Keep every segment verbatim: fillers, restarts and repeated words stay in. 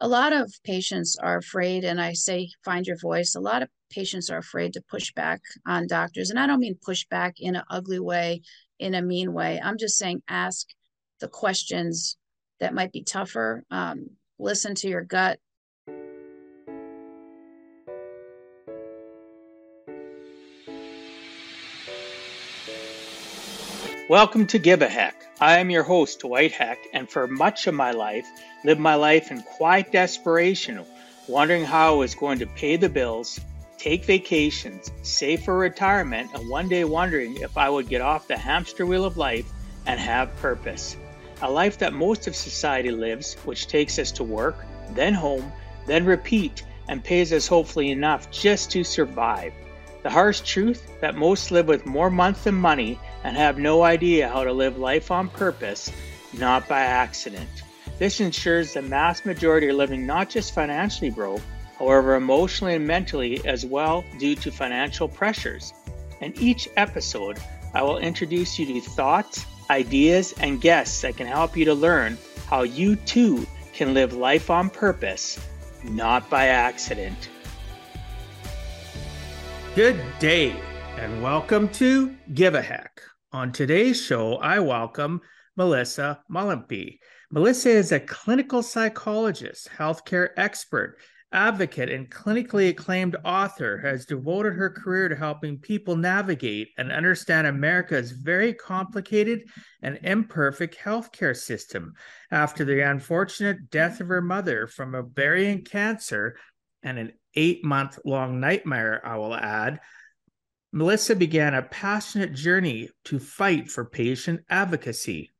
A lot of patients are afraid, and I say, find your voice. A lot of patients are afraid to push back on doctors. And I don't mean push back in an ugly way, in a mean way. I'm just saying, ask the questions that might be tougher. Um, listen to your gut. Welcome to Give a Heck. I am your host, Dwight Heck, and for much of my life, lived my life in quiet desperation, wondering how I was going to pay the bills, take vacations, save for retirement, and one day wondering if I would get off the hamster wheel of life and have purpose. A life that most of society lives, which takes us to work, then home, then repeat, and pays us hopefully enough just to survive. The harsh truth that most live with more month than money and have no idea how to live life on purpose, not by accident. This ensures the mass majority are living not just financially broke, however emotionally and mentally as well due to financial pressures. In each episode, I will introduce you to thoughts, ideas, and guests that can help you to learn how you too can live life on purpose, not by accident. Good day, and welcome to Give a Heck. On today's show, I welcome Melissa Mullamphy. Melissa is a clinical psychologist, healthcare expert, advocate, and clinically acclaimed author who has devoted her career to helping people navigate and understand America's very complicated and imperfect healthcare system after the unfortunate death of her mother from ovarian cancer and an eight-month-long nightmare, I will add. Melissa began a passionate journey to fight for patient advocacy.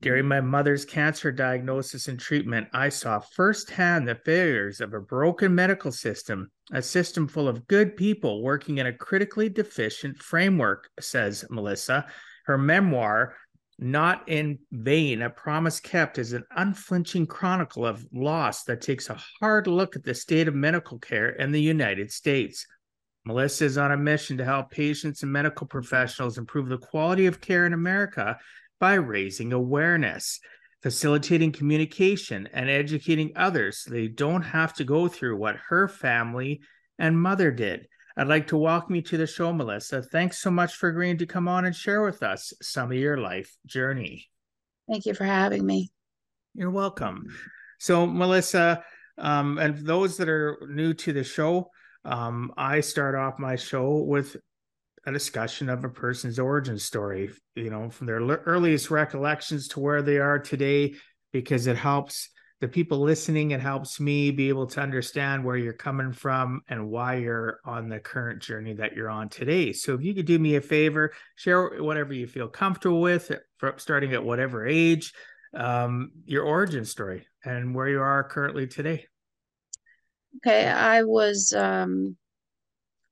During my mother's cancer diagnosis and treatment, I saw firsthand the failures of a broken medical system, a system full of good people working in a critically deficient framework, says Melissa. Her memoir, Not in Vain, A Promise Kept, is an unflinching chronicle of loss that takes a hard look at the state of medical care in the United States. Melissa is on a mission to help patients and medical professionals improve the quality of care in America by raising awareness, facilitating communication, and educating others so they don't have to go through what her family and mother did. I'd like to welcome you to the show, Melissa. Thanks so much for agreeing to come on and share with us some of your life journey. Thank you for having me. You're welcome. So, Melissa, um, and those that are new to the show, um, I start off my show with a discussion of a person's origin story, you know, from their earliest recollections to where they are today, because it helps the people listening, it helps me be able to understand where you're coming from and why you're on the current journey that you're on today. So if you could do me a favor, share whatever you feel comfortable with, starting at whatever age, um, your origin story and where you are currently today. Okay, I was um,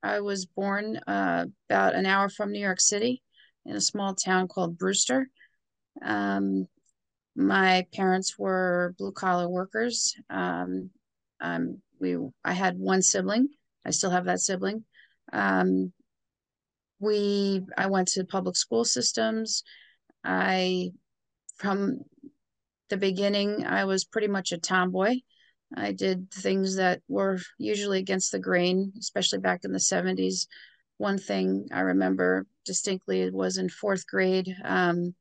I was born uh, about an hour from New York City in a small town called Brewster. Um My parents were blue-collar workers. Um, um, we, I had one sibling. I still have that sibling. Um, we, I went to public school systems. I, from the beginning, I was pretty much a tomboy. I did things that were usually against the grain, especially back in the seventies. One thing I remember distinctly was in fourth grade. Um,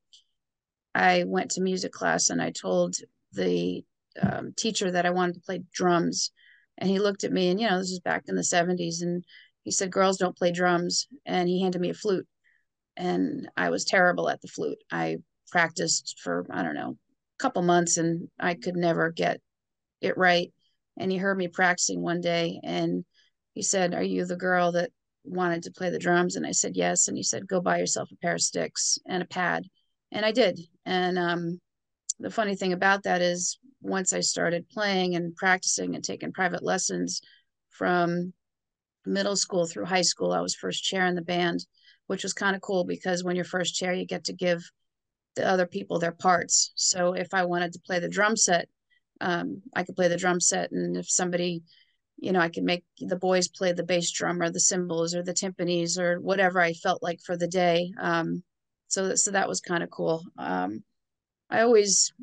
I went to music class and I told the um, teacher that I wanted to play drums, and he looked at me, and, you know, this is back in the seventies, and he said, "Girls don't play drums," and he handed me a flute, and I was terrible at the flute. I practiced for, I don't know, a couple months, and I could never get it right. And he heard me practicing one day, and he said, "Are you the girl that wanted to play the drums?" And I said, "Yes." And he said, "Go buy yourself a pair of sticks and a pad." And I did. And um, the funny thing about that is, once I started playing and practicing and taking private lessons from middle school through high school, I was first chair in the band, which was kind of cool because when you're first chair, you get to give the other people their parts. So if I wanted to play the drum set, um, I could play the drum set. And if somebody, you know, I could make the boys play the bass drum or the cymbals or the timpanis or whatever I felt like for the day. Um, So, so that was kind of cool. Um, I always,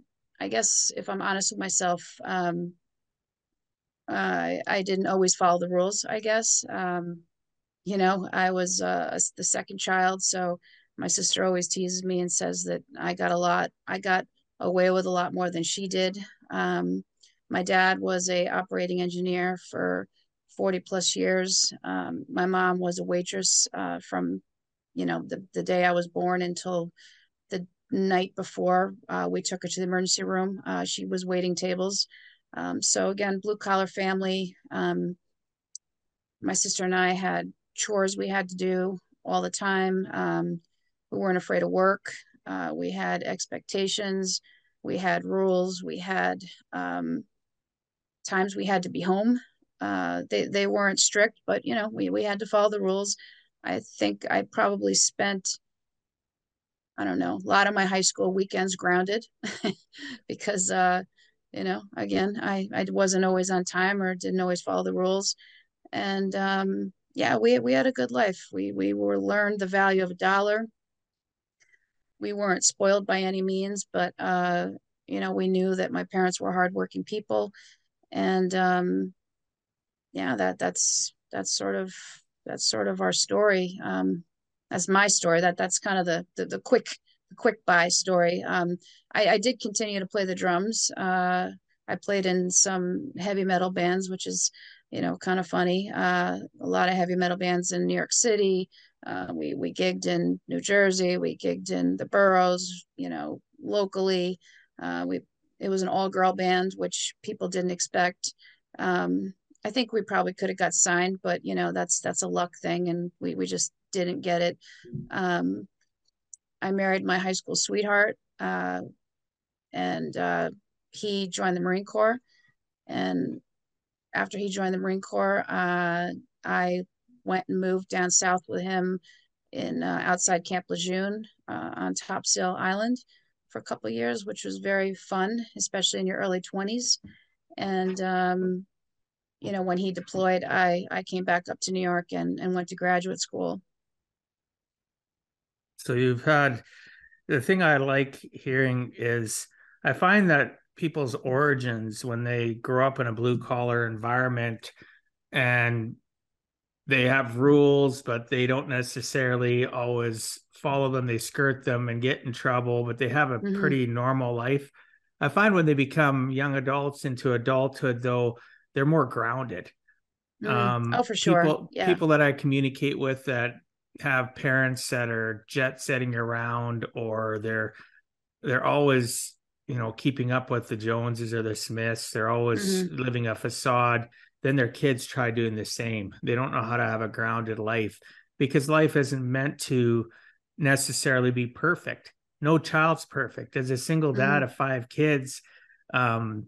I guess if I'm honest with myself, um, Uh, I didn't always follow the rules, I guess. Um, you know, I was uh, the second child, so my sister always teases me and says that I got a lot, I got away with a lot more than she did. Um, my dad was a operating engineer for forty plus years. Um, my mom was a waitress uh, from, you know, the, the day I was born until the night before uh, we took her to the emergency room. Uh, she was waiting tables. Um, so again, blue collar family. Um, my sister and I had chores we had to do all the time. Um, we weren't afraid of work. Uh, we had expectations. We had rules. We had um, times we had to be home. Uh, they, they weren't strict, but you know, we, we had to follow the rules. I think I probably spent, I don't know, a lot of my high school weekends grounded because, uh, you know, again, I, I wasn't always on time or didn't always follow the rules. And, um, yeah, we, we had a good life. We, we were learned the value of a dollar. We weren't spoiled by any means, but, uh, you know, we knew that my parents were hardworking people. And, um, yeah, that, that's, that's sort of, that's sort of our story. Um, that's my story. That, that's kind of the, the, the quick, quick buy story. Um, I, I did continue to play the drums. Uh, I played in some heavy metal bands, which is, you know, kind of funny. Uh, a lot of heavy metal bands in New York City. Uh, we, we gigged in New Jersey. We gigged in the boroughs, you know, locally. Uh, we, it was an all girl band, which people didn't expect. Um, I think we probably could have got signed, but you know, that's, that's a luck thing. And we, we just didn't get it. Um, I married my high school sweetheart, uh, and uh, he joined the Marine Corps. And after he joined the Marine Corps, uh, I went and moved down south with him in uh, outside Camp Lejeune uh, on Topsail Island for a couple of years, which was very fun, especially in your early twenties. And um, you know, when he deployed, I I came back up to New York and and went to graduate school. So you've had, the thing I like hearing is, I find that people's origins, when they grow up in a blue collar environment and they have rules, but they don't necessarily always follow them, they skirt them and get in trouble, but they have a mm-hmm. pretty normal life. I find when they become young adults into adulthood, though, they're more grounded. Mm-hmm. Um, oh, for sure. People, yeah. people that I communicate with that have parents that are jet setting around, or they're they're always, you know, keeping up with the Joneses or the Smiths. They're always mm-hmm. living a facade. Then their kids try doing the same. They don't know how to have a grounded life, because life isn't meant to necessarily be perfect. No child's perfect. As a single dad mm-hmm. of five kids, um,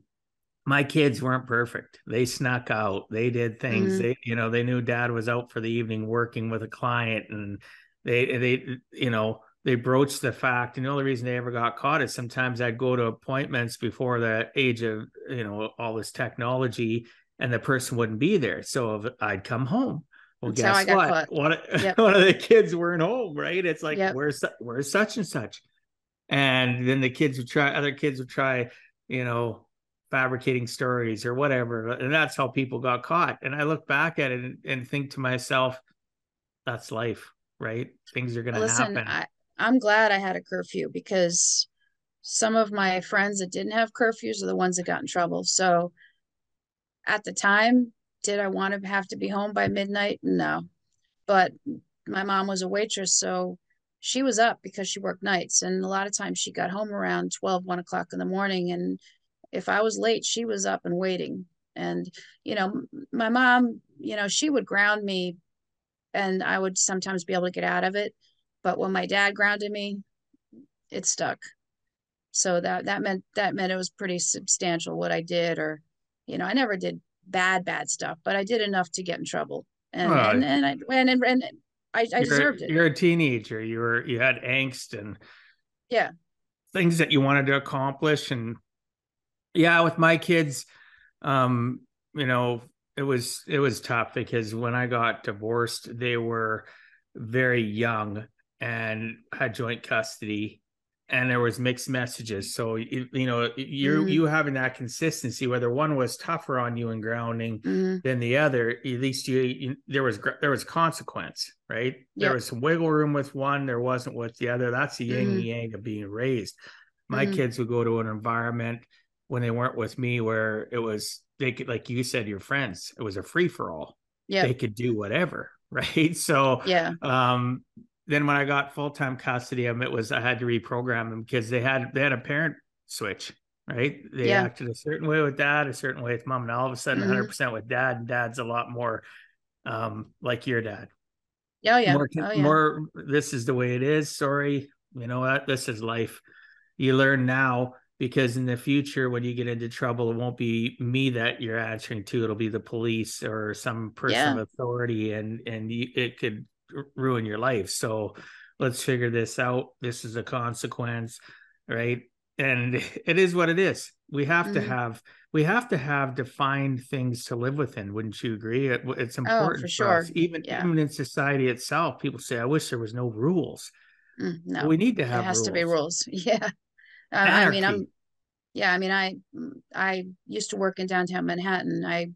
my kids weren't perfect. They snuck out. They did things. Mm-hmm. They, you know, they knew dad was out for the evening working with a client, and they, they, you know, they broached the fact. And the only reason they ever got caught is sometimes I'd go to appointments before the age of, you know, all this technology, and the person wouldn't be there. So I'd come home. Well, That's guess what? One, yep. one of the kids weren't home, right? It's like, yep. where's, where's such and such? And then the kids would try, other kids would try, you know, fabricating stories or whatever. And that's how people got caught. And I look back at it and, and think to myself, that's life, right? Things are going to happen. I, I'm glad I had a curfew, because some of my friends that didn't have curfews are the ones that got in trouble. So at the time, did I want to have to be home by midnight? No. But my mom was a waitress, so she was up because she worked nights. And a lot of times she got home around twelve, one o'clock in the morning, and if I was late, she was up and waiting. And, you know, my mom, you know, she would ground me and I would sometimes be able to get out of it. But when my dad grounded me, it stuck. So that, that meant, that meant it was pretty substantial what I did. Or, you know, I never did bad, bad stuff, but I did enough to get in trouble. And, oh, and, and I, and, and, and I, I deserved it. You're a teenager. You were, you had angst and yeah, things that you wanted to accomplish. And yeah, with my kids, um, you know, it was it was tough, because when I got divorced, they were very young and had joint custody. and there was mixed messages. So, you, you know, you're, mm-hmm. you having that consistency, whether one was tougher on you in grounding mm-hmm. than the other, at least you, you, there was, there was consequence, right? Yep. There was some wiggle room with one. There wasn't with the other. That's the yin mm-hmm. and yang of being raised. My mm-hmm. kids would go to an environment when they weren't with me, where it was, they could, like you said, your friends, it was a free for all. Yeah. They could do whatever. Right. So, yeah. Um, then when I got full-time custody of them, it was, I had to reprogram them because they had, they had a parent switch, right? They yeah. acted a certain way with dad, a certain way with mom. And all of a sudden mm-hmm. one hundred percent with dad, and dad's a lot more, um, like your dad. Oh yeah. More, oh yeah. More, this is the way it is. Sorry. You know what? This is life. You learn now, because in the future, when you get into trouble, it won't be me that you're answering to. It'll be the police or some person yeah. of authority, and, and you, it could ruin your life. So let's figure this out. This is a consequence, right? And it is what it is. We have mm-hmm. to have, we have to have defined things to live within. Wouldn't you agree? It, it's important. Oh, for sure. For us. Even, yeah. even in society itself, people say, I wish there was no rules. Mm, no, we need to have, it has rules. to be rules. Yeah. Uh, I mean, I'm, yeah, I mean, I, I used to work in downtown Manhattan. I,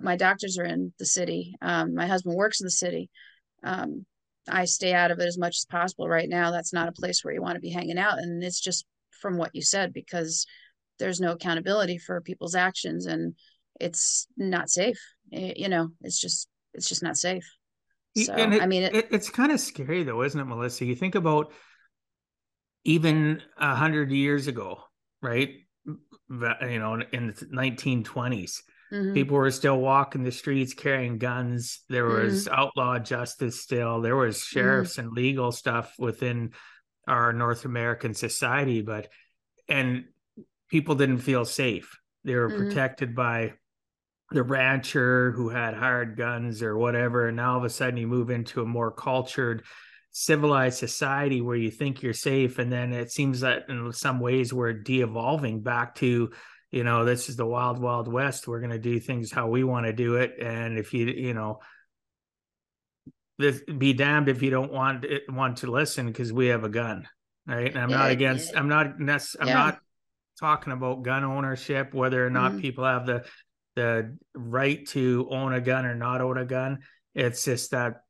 my doctors are in the city. Um, my husband works in the city. Um, I stay out of it as much as possible right now. That's not a place where you want to be hanging out. And it's just from what you said, because there's no accountability for people's actions, and it's not safe. It, you know, it's just, it's just not safe. So, and it, I mean, it, it, it's kind of scary though, isn't it, Melissa? You think about even a hundred years ago, right? You know, in the nineteen twenties, mm-hmm. people were still walking the streets carrying guns. There was mm-hmm. outlaw justice still. There was sheriffs mm-hmm. and legal stuff within our North American society, but, and people didn't feel safe. They were mm-hmm. protected by the rancher who had hired guns or whatever. And now all of a sudden you move into a more cultured, civilized society where you think you're safe. And then it seems that in some ways we're de-evolving back to, you know, this is the wild, wild west. We're going to do things how we want to do it. And if you, you know, this, be damned if you don't want it, want to listen, because we have a gun, right? And I'm yeah, not against, yeah. I'm not, nec- yeah. I'm not talking about gun ownership, whether or not mm-hmm. people have the, the right to own a gun or not own a gun. It's just that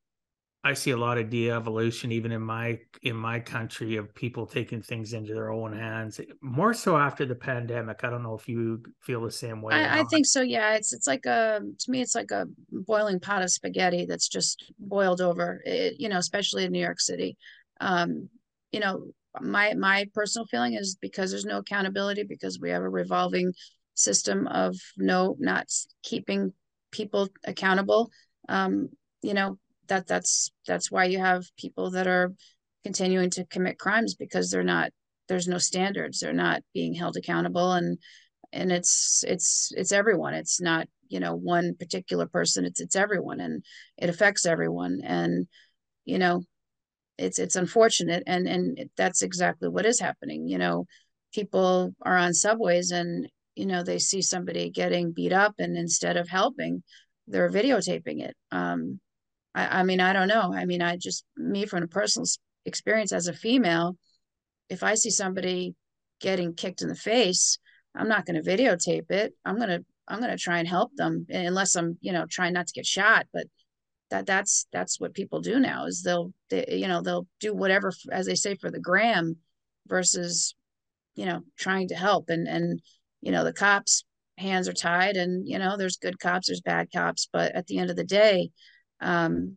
I see a lot of de-evolution, even in my, in my country, of people taking things into their own hands, more so after the pandemic. I don't know if you feel the same way. I, I think so. Yeah. It's, it's like a, to me, it's like a boiling pot of spaghetti that's just boiled over, it, you know, especially in New York City. Um, you know, my, my personal feeling is because there's no accountability, because we have a revolving system of no, not keeping people accountable. Um, you know, that that's, that's why you have people that are continuing to commit crimes, because they're not, there's no standards. They're not being held accountable. And, and it's, it's, it's everyone. It's not, you know, one particular person, it's, it's everyone, and it affects everyone. And, you know, it's, it's unfortunate. And, and that's exactly what is happening. You know, people are on subways and, you know, they see somebody getting beat up, and instead of helping, they're videotaping it. Um, I mean, I don't know. I mean, I just, me from a personal experience as a female, if I see somebody getting kicked in the face, I'm not going to videotape it. I'm going to, I'm going to try and help them, unless I'm, you know, trying not to get shot. But that, that's, that's what people do now, is they'll, they, you know, they'll do whatever, as they say, for the gram, versus, you know, trying to help. And, and, you know, the cops' hands are tied, and, you know, there's good cops, there's bad cops, but at the end of the day, um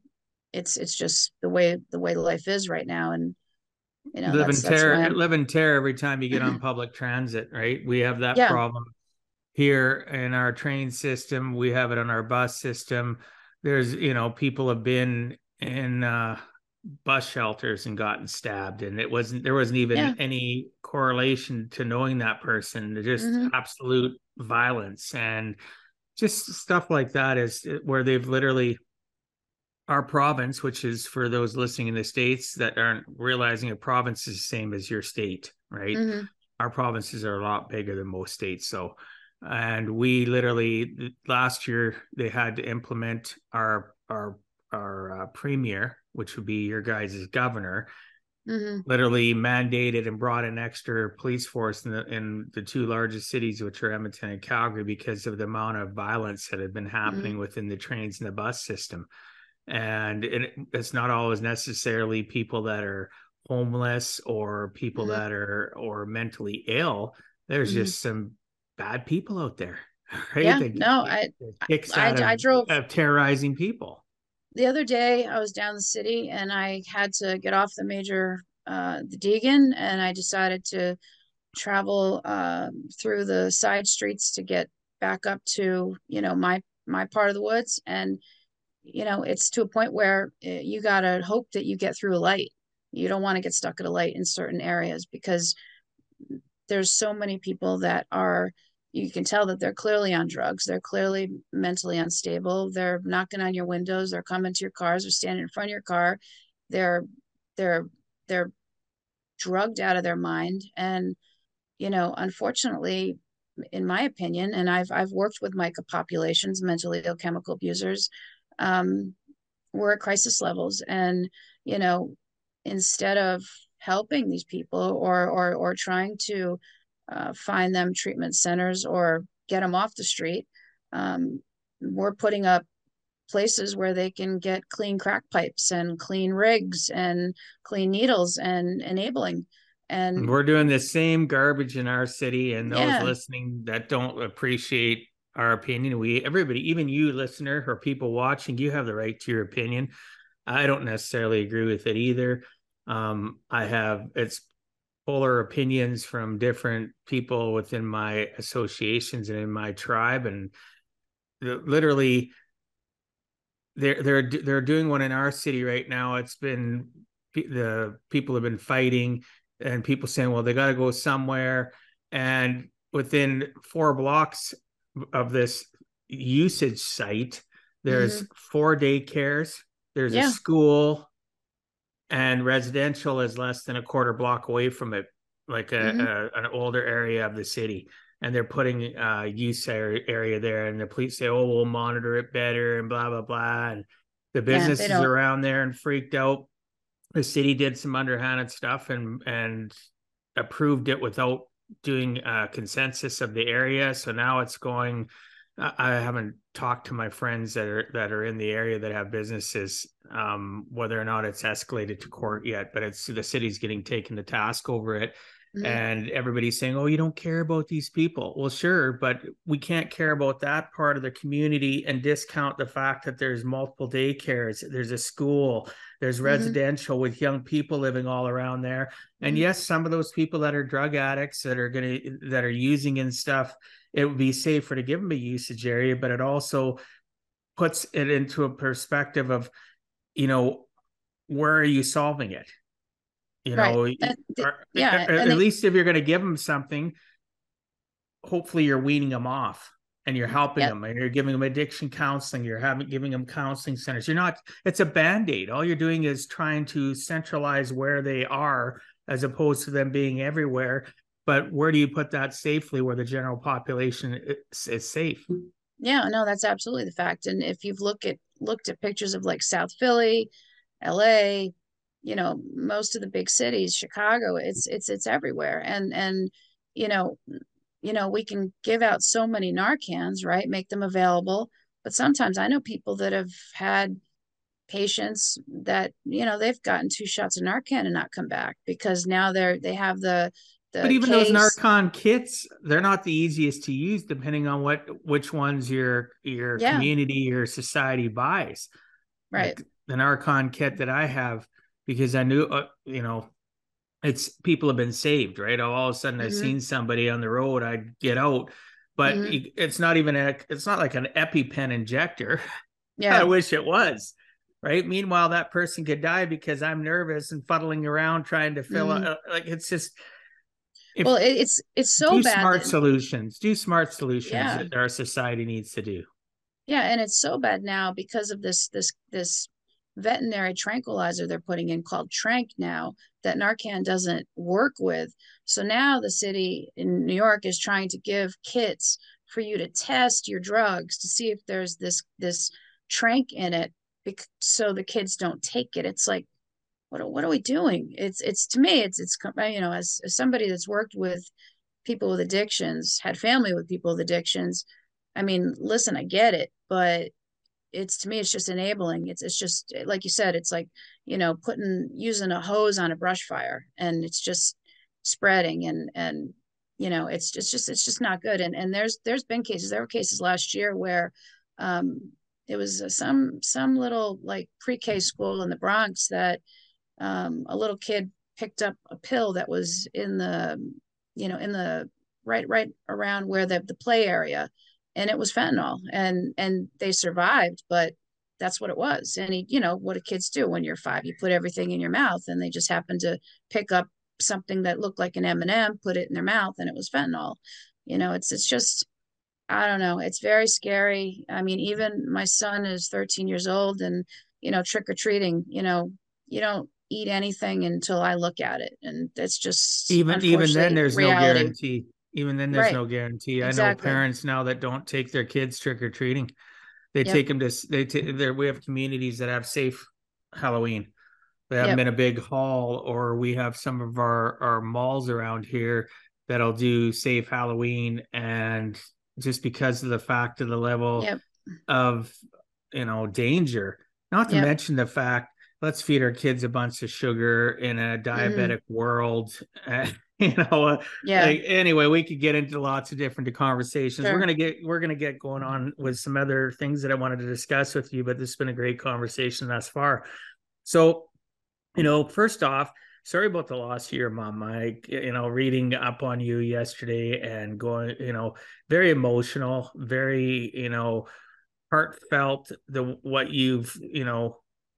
it's it's just the way the way life is right now. And you know, live in terror live in terror every time you get on public transit, right? We have that yeah. problem here in our train system. We have it on our bus system. There's, you know, people have been in uh bus shelters and gotten stabbed, and it wasn't there wasn't even yeah. any correlation to knowing that person. They're just mm-hmm. absolute violence, and just stuff like that is where they've literally, our province, which is, for those listening in the States that aren't realizing, a province is the same as your state, right? Mm-hmm. Our provinces are a lot bigger than most states. So, and we literally, last year, they had to implement our, our, our uh, premier, which would be your guys' governor, mm-hmm. literally mandated and brought an extra police force in the, in the two largest cities, which are Edmonton and Calgary, because of the amount of violence that had been happening mm-hmm. within the trains and the bus system. And it, it's not always necessarily people that are homeless or people mm-hmm. that are or mentally ill. There's mm-hmm. just some bad people out there. Right? Yeah, they, no, I, kicks I, out I, of, I drove of terrorizing people. The other day I was down the city and I had to get off the major, uh, the Deegan, and I decided to travel uh, through the side streets to get back up to, you know, my, my part of the woods. And, you know, it's to a point where you got to hope that you get through a light. You don't want to get stuck at a light in certain areas because there's so many people that are, you can tell that they're clearly on drugs. They're clearly mentally unstable. They're knocking on your windows. They're coming to your cars. They're standing in front of your car. They're, they're, they're drugged out of their mind. And, you know, unfortunately, in my opinion, and I've, I've worked with MICA populations, mentally ill chemical abusers, um, we're at crisis levels. And, you know, instead of helping these people or, or, or trying to, Uh, find them treatment centers or get them off the street. Um, we're putting up places where they can get clean crack pipes and clean rigs and clean needles and enabling. And we're doing the same garbage in our city. And those yeah. listening that don't appreciate our opinion, we, everybody, even you listener or people watching, you have the right to your opinion. I don't necessarily agree with it either. Um, I have, it's, polar opinions from different people within my associations and in my tribe. And literally they're, they're, they're doing one in our city right now. It's been, the people have been fighting and people saying, well, they got to go somewhere. And within four blocks of this usage site, there's mm-hmm. four daycares. There's yeah. a school. And residential is less than a quarter block away from it, like a, mm-hmm. a, an older area of the city. And they're putting uh use area there. And the police say, oh, we'll monitor it better and blah, blah, blah. And the businesses yeah, around there and freaked out. The city did some underhanded stuff and, and approved it without doing a consensus of the area. So now it's going... I haven't talked to my friends that are that are in the area that have businesses, um, whether or not it's escalated to court yet, but it's the city's getting taken to task over it. Mm-hmm. And everybody's saying, oh, you don't care about these people. Well, sure, but we can't care about that part of the community and discount the fact that there's multiple daycares, there's a school, there's mm-hmm. residential with young people living all around there. Mm-hmm. And yes, some of those people that are drug addicts that are gonna that are using and stuff, it would be safer to give them a usage area, but it also puts it into a perspective of, you know, where are you solving it? You right. know, that, or, yeah, or, at they, least if you're going to give them something, hopefully you're weaning them off and you're helping yep. them and you're giving them addiction counseling. You're having, giving them counseling centers. You're not, it's a Band-Aid. All you're doing is trying to centralize where they are as opposed to them being everywhere. But where do you put that safely where the general population is, is safe? Yeah, no, that's absolutely the fact. And if you've looked at looked at pictures of like South Philly, L A, you know, most of the big cities, Chicago, it's it's it's everywhere. And and you know, you know, we can give out so many Narcans, right? Make them available. But sometimes I know people that have had patients that, you know, they've gotten two shots of Narcan and not come back because now they're they have the But even case. Those Narcan kits, they're not the easiest to use depending on what which ones your your yeah. community or society buys. Right. Like the Narcan kit that I have, because I knew, uh, you know, it's people have been saved, right? All of a sudden mm-hmm. I've seen somebody on the road, I'd get out, but mm-hmm. it's not even, a, it's not like an EpiPen injector. Yeah. I wish it was. Right. Meanwhile, that person could die because I'm nervous and fuddling around trying to fill mm-hmm. out. Like it's just... If, well, it's it's so do bad. Smart that, solutions. Do smart solutions yeah. that our society needs to do. Yeah, and it's so bad now because of this this this veterinary tranquilizer they're putting in called Tranq now that Narcan doesn't work with. So now the city in New York is trying to give kits for you to test your drugs to see if there's this this Tranq in it, so the kids don't take it. It's like, what what are we doing? It's it's to me, it's it's you know, as, as somebody that's worked with people with addictions, had family with people with addictions. I mean, listen, I get it, but it's to me, it's just enabling. It's it's just like you said, it's like, you know, putting using a hose on a brush fire, and it's just spreading, and and you know, it's just just it's just not good. And and there's there's been cases. There were cases last year where um, it was some some little like pre-K school in the Bronx that um, a little kid picked up a pill that was in the you know in the right right around where the the play area. And it was fentanyl, and and they survived, but that's what it was. And he, you know, what do kids do when you're five? You put everything in your mouth, and they just happened to pick up something that looked like an M and M, put it in their mouth, and it was fentanyl. You know, it's it's just, I don't know. It's very scary. I mean, even my son is thirteen years old, and you know, trick or treating. You know, you don't eat anything until I look at it, and it's just even even then there's reality. No guarantee. Even then, there's right. no guarantee. Exactly. I know parents now that don't take their kids trick or treating. They yep. take them to they take their. We have communities that have safe Halloween. They have yep. them in a big hall, or we have some of our our malls around here that'll do safe Halloween. And just because of the fact of the level yep. of you know danger, not to yep. mention the fact, let's feed our kids a bunch of sugar in a diabetic mm-hmm. world. You know, yeah. Like, anyway, we could get into lots of different conversations. Sure. We're gonna get we're gonna get going on with some other things that I wanted to discuss with you, but this has been a great conversation thus far. So, you know, first off, sorry about the loss of your mom. I, you know, reading up on you yesterday and going, you know, very emotional, very, you know, heartfelt. The what you've, you know,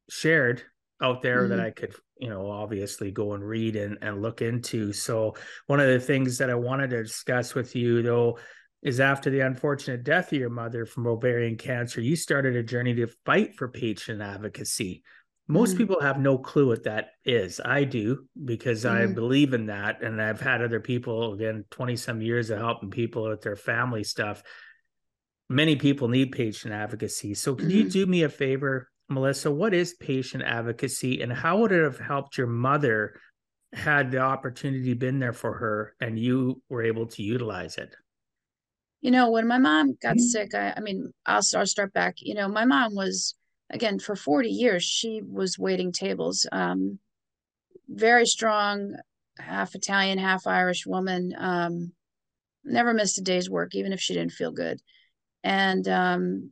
shared out there mm-hmm. that I could, you know, obviously go and read and, and look into. So one of the things that I wanted to discuss with you, though, is after the unfortunate death of your mother from ovarian cancer, you started a journey to fight for patient advocacy. Most mm-hmm. people have no clue what that is. I do, because mm-hmm. I believe in that. And I've had other people, again, twenty some years of helping people with their family stuff. Many people need patient advocacy. So can mm-hmm. you do me a favor, Melissa? What is patient advocacy, and how would it have helped your mother had the opportunity been there for her and you were able to utilize it? You know, when my mom got mm-hmm. sick, I, I mean, I'll, I'll start back. You know, my mom was, again, for forty years, she was waiting tables. Um, very strong, half Italian, half Irish woman. Um, never missed a day's work, even if she didn't feel good. And, um,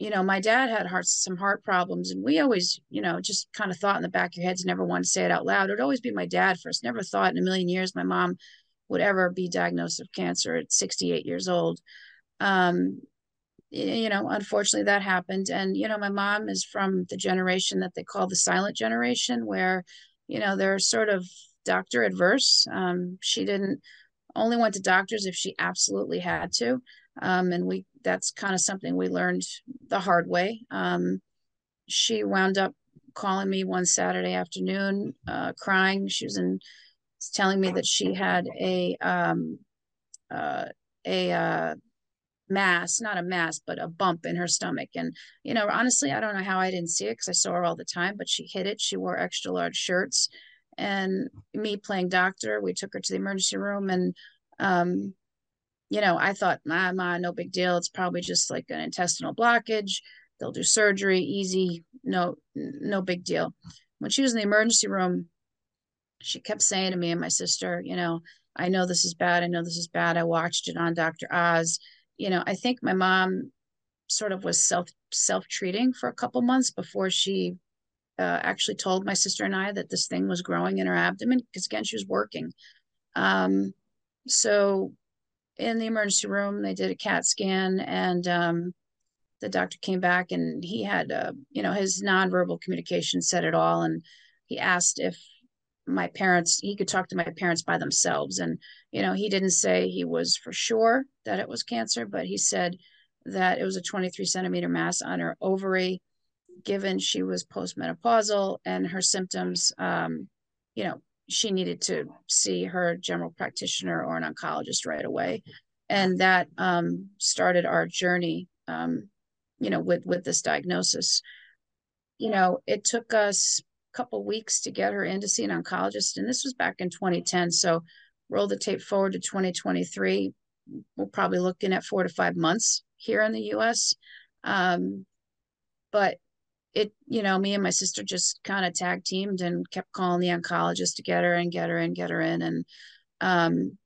you know, my dad had heart, some heart problems, and we always, you know, just kind of thought in the back of your heads, never wanted to say it out loud. It would always be my dad first. Never thought in a million years my mom would ever be diagnosed with cancer at sixty-eight years old. Um, you know, unfortunately that happened. And, you know, my mom is from the generation that they call the silent generation, where, you know, they're sort of doctor adverse. Um, she didn't only went to doctors if she absolutely had to. Um, and we, that's kind of something we learned the hard way. Um, she wound up calling me one Saturday afternoon, uh, crying. She was in, telling me that she had a, um, uh, a, uh, mass, not a mass, but a bump in her stomach. And, you know, honestly, I don't know how I didn't see it, because I saw her all the time, but she hid it. She wore extra large shirts, and me playing doctor, we took her to the emergency room, and, um, you know, I thought, nah, nah, no big deal. It's probably just like an intestinal blockage. They'll do surgery, easy, no, no big deal. When she was in the emergency room, she kept saying to me and my sister, you know, I know this is bad. I know this is bad. I watched it on Doctor Oz. You know, I think my mom sort of was self, self-treating for a couple months before she uh, actually told my sister and I that this thing was growing in her abdomen, because, again, she was working. Um, so... in the emergency room, they did a CAT scan, and um, the doctor came back, and he had, uh, you know, his nonverbal communication said it all. And he asked if my parents, he could talk to my parents by themselves. And, you know, he didn't say he was for sure that it was cancer, but he said that it was a twenty-three centimeter mass on her ovary, given she was postmenopausal and her symptoms, um, you know, she needed to see her general practitioner or an oncologist right away. And that um, started our journey, um, you know, with, with this diagnosis. You know, it took us couple weeks to get her in to see an oncologist. And this was back in twenty ten. So roll the tape forward to twenty twenty-three. We're probably looking at four to five months here in the U S. Um, but it, you know, me and my sister just kind of tag teamed and kept calling the oncologist to get her and get her and get her in. And, um,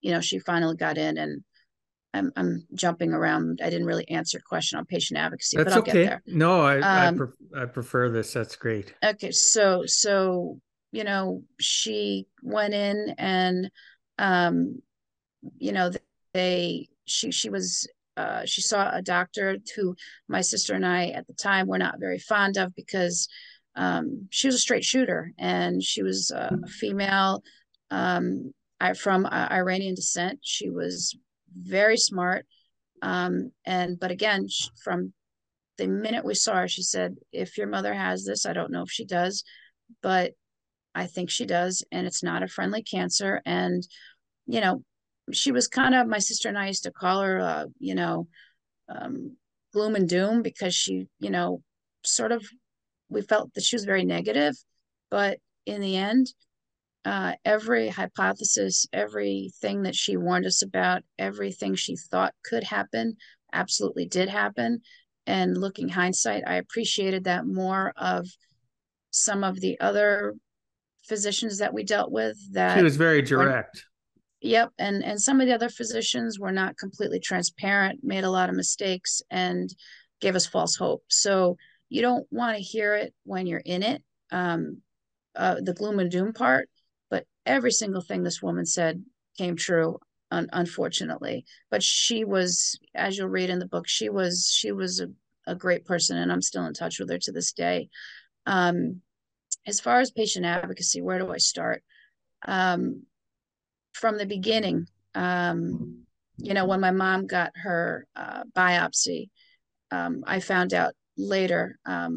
you know, she finally got in, and I'm, I'm jumping around. I didn't really answer a question on patient advocacy, that's but I'll okay. get there. No, I, um, I, pre- I prefer this. That's great. Okay. So, so, you know, she went in and, um, you know, they, she, she was, Uh, she saw a doctor who my sister and I at the time were not very fond of, because um, she was a straight shooter, and she was a female um, from uh, Iranian descent. She was very smart. Um, and but again, she, from the minute we saw her, she said, if your mother has this, I don't know if she does, but I think she does. And it's not a friendly cancer. And, you know, she was kind of, my sister and I used to call her, uh, you know, um, gloom and doom, because she, you know, sort of, we felt that she was very negative, but in the end, uh, every hypothesis, everything that she warned us about, everything she thought could happen, absolutely did happen. And looking hindsight, I appreciated that more of some of the other physicians that we dealt with. That she was very direct. Were, Yep. And, and some of the other physicians were not completely transparent, made a lot of mistakes, and gave us false hope. So you don't want to hear it when you're in it, um, uh, the gloom and doom part, but every single thing this woman said came true, un- unfortunately. But she was, as you'll read in the book, she was, she was a, a great person, and I'm still in touch with her to this day. Um, as far as patient advocacy, where do I start? Um, From the beginning, um, you know, when my mom got her uh, biopsy, um, I found out later, um,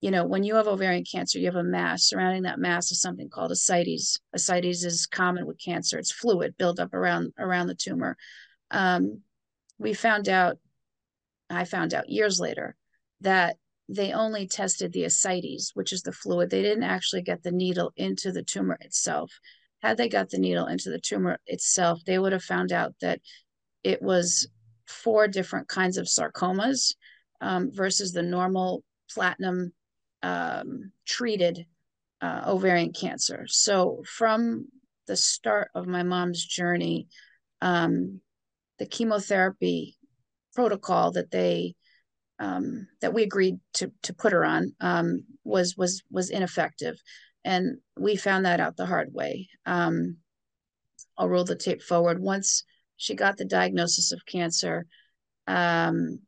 you know, when you have ovarian cancer, you have a mass. Surrounding that mass is something called ascites. Ascites is common with cancer. It's fluid build up around around the tumor. Um, we found out, I found out years later, that they only tested the ascites, which is the fluid. They didn't actually get the needle into the tumor itself. Had they got the needle into the tumor itself, they would have found out that it was four different kinds of sarcomas um, versus the normal platinum um, treated uh, ovarian cancer. So from the start of my mom's journey, um, the chemotherapy protocol that they um, that we agreed to to put her on um, was was was ineffective. And we found that out the hard way. Um, I'll roll the tape forward. Once she got the diagnosis of cancer, um,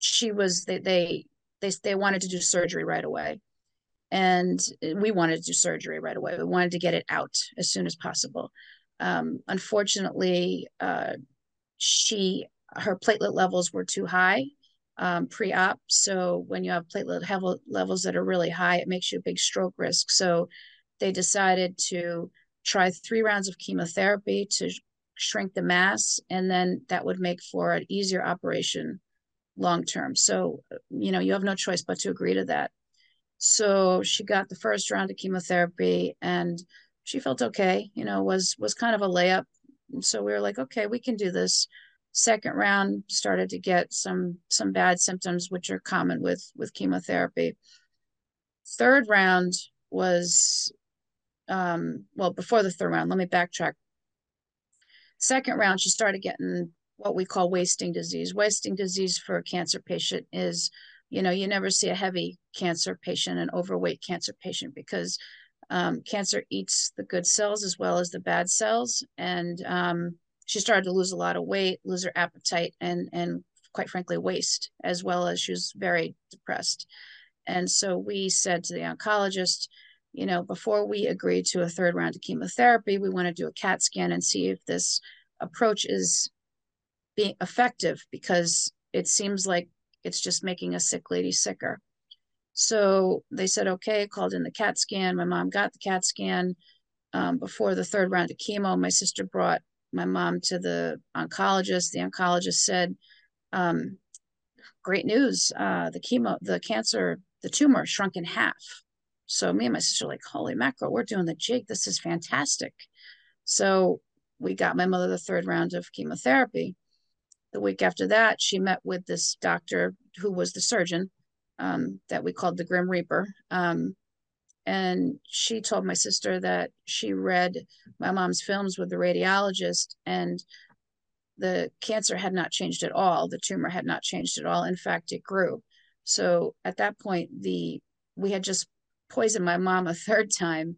she was they, they they they wanted to do surgery right away, and we wanted to do surgery right away. We wanted to get it out as soon as possible. Um, unfortunately, uh, she her platelet levels were too high. Um, pre-op. So when you have platelet levels that are really high, it makes you a big stroke risk. So they decided to try three rounds of chemotherapy to sh- shrink the mass. And then that would make for an easier operation long-term. So, you know, you have no choice but to agree to that. So she got the first round of chemotherapy, and she felt okay, you know, was, was kind of a layup. And so we were like, okay, we can do this. Second round started to get some some bad symptoms, which are common with with chemotherapy. Third round was, um, well, before the third round, let me backtrack. Second round, she started getting what we call wasting disease. Wasting disease for a cancer patient is, you know, you never see a heavy cancer patient, an overweight cancer patient, because um, cancer eats the good cells as well as the bad cells. And um she started to lose a lot of weight, lose her appetite, and and quite frankly, waste, as well as she was very depressed. And so we said to the oncologist, you know, before we agree to a third round of chemotherapy, we want to do a CAT scan and see if this approach is being effective, because it seems like it's just making a sick lady sicker. So they said, okay, called in the CAT scan. My mom got the CAT scan. Um, before the third round of chemo, my sister brought my mom to the oncologist. The oncologist said, um, great news. Uh, the chemo, the cancer the tumor shrunk in half. So me and my sister were like, holy mackerel, we're doing the jig. This is fantastic. So we got my mother the third round of chemotherapy. The week after that, she met with this doctor who was the surgeon um, that we called the Grim Reaper. Um, and she told my sister that she read my mom's films with the radiologist, and the cancer had not changed at all. The tumor had not changed at all. In fact, it grew. So at that point, the we had just poisoned my mom a third time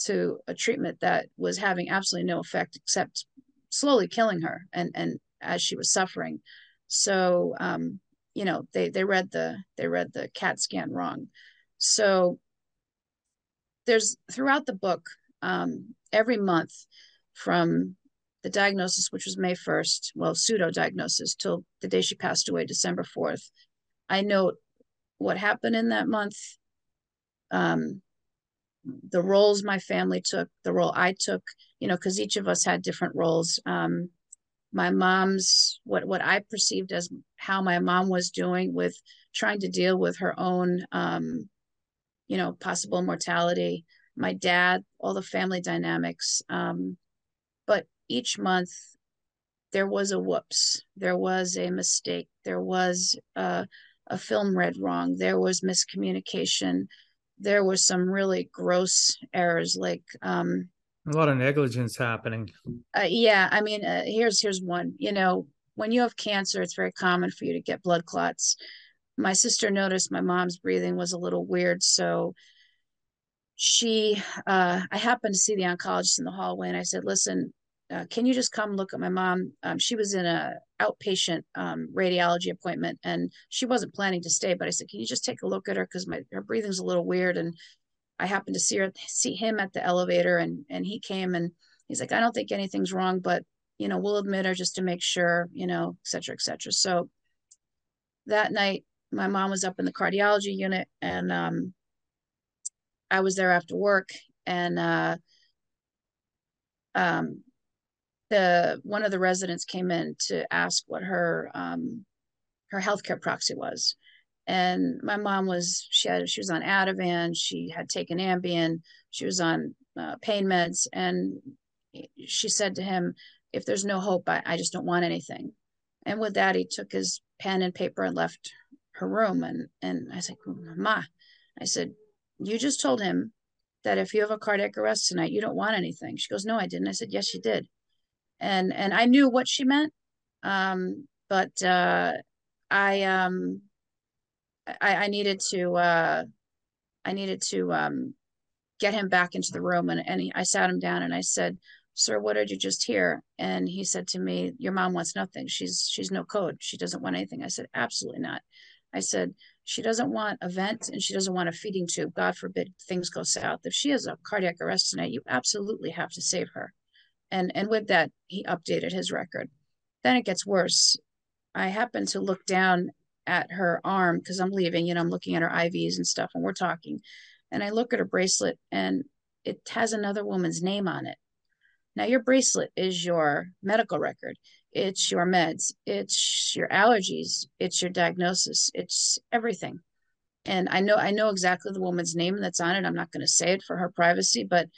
to a treatment that was having absolutely no effect except slowly killing her and, and as she was suffering. So, um, you know, they, they read the, they read the CAT scan wrong. So there's throughout the book, um, every month from the diagnosis, which was May first, well, pseudo diagnosis till the day she passed away, December fourth, I note what happened in that month. Um, the roles my family took, the role I took, you know, because each of us had different roles. Um, my mom's, what, what I perceived as how my mom was doing with trying to deal with her own, um, you know, possible mortality, my dad, all the family dynamics. Um, but each month there was a whoops, there was a mistake, there was uh, a film read wrong, there was miscommunication, there was some really gross errors, like um, a lot of negligence happening. Uh, yeah. I mean, uh, here's, here's one, you know, when you have cancer, it's very common for you to get blood clots. My sister noticed my mom's breathing was a little weird. So she, uh, I happened to see the oncologist in the hallway, and I said, listen, uh, can you just come look at my mom? Um, she was in a outpatient um, radiology appointment, and she wasn't planning to stay, but I said, can you just take a look at her? Cause my, her breathing's a little weird. And I happened to see her, see him at the elevator, and, and he came and he's like, I don't think anything's wrong, but you know, we'll admit her just to make sure, you know, et cetera, et cetera. So that night my mom was up in the cardiology unit, and um, I was there after work, and uh, um, the, one of the residents came in to ask what her, um, her healthcare proxy was. And my mom was, she had, she was on Ativan, she had taken Ambien, she was on uh, pain meds. And she said to him, if there's no hope, I, I just don't want anything. And with that, he took his pen and paper and left her room. And, and I said, Ma, I said, you just told him that if you have a cardiac arrest tonight, you don't want anything. She goes, no, I didn't. I said, yes, you did. And, and I knew what she meant. Um, but uh, I, um, I, I needed to, uh, I needed to um, get him back into the room. And, and he, I sat him down and I said, sir, what did you just hear? And he said to me, your mom wants nothing. She's, she's no code. She doesn't want anything. I said, absolutely not. I said, she doesn't want a vent, and she doesn't want a feeding tube. God forbid things go south. If she has a cardiac arrest tonight, you absolutely have to save her. And, and with that, he updated his record. Then it gets worse. I happened to look down at her arm because I'm leaving, you know, I'm looking at her I Vs and stuff, and we're talking. And I look at her bracelet, and it has another woman's name on it. Now, your bracelet is your medical record. It's your meds. It's your allergies. It's your diagnosis. It's everything. And I know, I know exactly the woman's name that's on it. I'm not going to say it for her privacy, but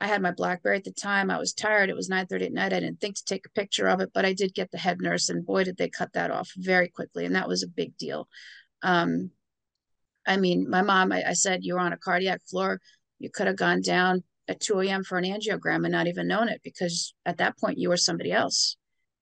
I had my BlackBerry at the time. I was tired. It was nine thirty at night. I didn't think to take a picture of it, but I did get the head nurse, and boy, did they cut that off very quickly. And that was a big deal. Um, I mean, my mom, I, I said, you were on a cardiac floor. You could have gone down at two a m for an angiogram and not even known it, because at that point you were somebody else.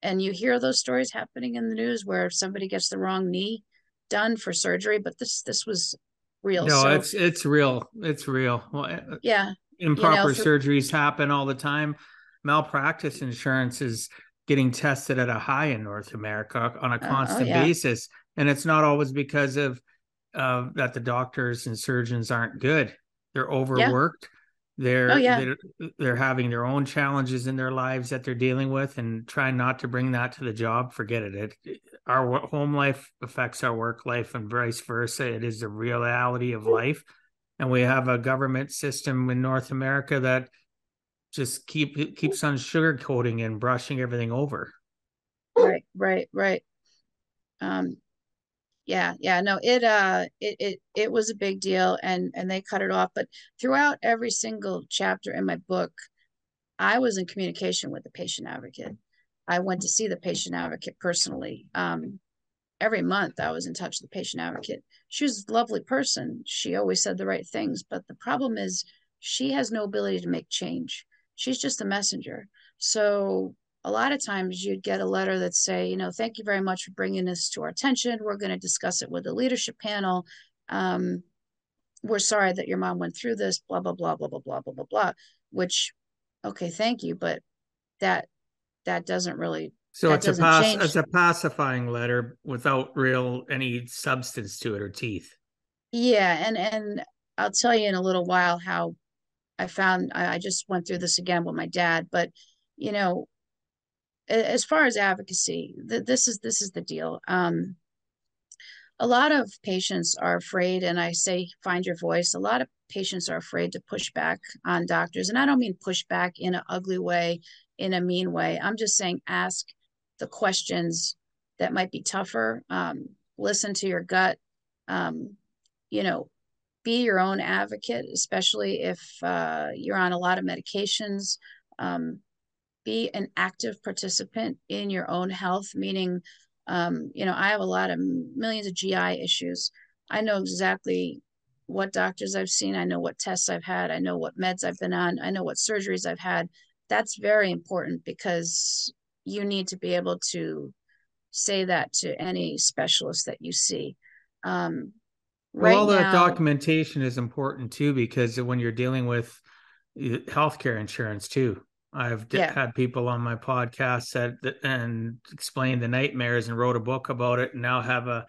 And you hear those stories happening in the news where somebody gets the wrong knee done for surgery, but this, this was real. No, so, it's, it's real. It's real. Well, yeah. Improper you know, for, surgeries happen all the time. Malpractice insurance is getting tested at a high in North America on a constant uh, oh, yeah. basis. And it's not always because of uh, that the doctors and surgeons aren't good. They're overworked. Yeah. They're, oh, yeah. they're they're having their own challenges in their lives that they're dealing with, and trying not to bring that to the job. Forget it. It our home life affects our work life, and vice versa. It is the reality of life. And we have a government system in North America that just keep keeps on sugarcoating and brushing everything over. Right, right, right. Um, Yeah, yeah, no, it uh, it it it was a big deal, and and they cut it off. But throughout every single chapter in my book, I was in communication with the patient advocate. I went to see the patient advocate personally. Um, every month I was in touch with the patient advocate. She was a lovely person. She always said the right things, but the problem is she has no ability to make change. She's just a messenger. So a lot of times you'd get a letter that say, you know, thank you very much for bringing this to our attention. We're going to discuss it with the leadership panel. Um, we're sorry that your mom went through this, blah, blah, blah, blah, blah, blah, blah, blah, blah, which, okay, thank you. But that, that doesn't really, so it's a, pac- it's a pacifying letter without real, any substance to it or teeth. Yeah. And, and I'll tell you in a little while how I found, I, I just went through this again with my dad, but you know, as far as advocacy, th- this is this is the deal. Um, a lot of patients are afraid, and I say find your voice. A lot of patients are afraid to push back on doctors, and I don't mean push back in an ugly way, in a mean way. I'm just saying ask the questions that might be tougher. Um, listen to your gut. Um, you know, be your own advocate, especially if uh, you're on a lot of medications. Um, Be an active participant in your own health, meaning, um, you know, I have a lot of millions of G I issues. I know exactly what doctors I've seen. I know what tests I've had. I know what meds I've been on. I know what surgeries I've had. That's very important because you need to be able to say that to any specialist that you see. Um, well, right all now, that documentation is important too, because when you're dealing with healthcare insurance too. I've d- yeah. had people on my podcast that, that and explained the nightmares and wrote a book about it, and now have a,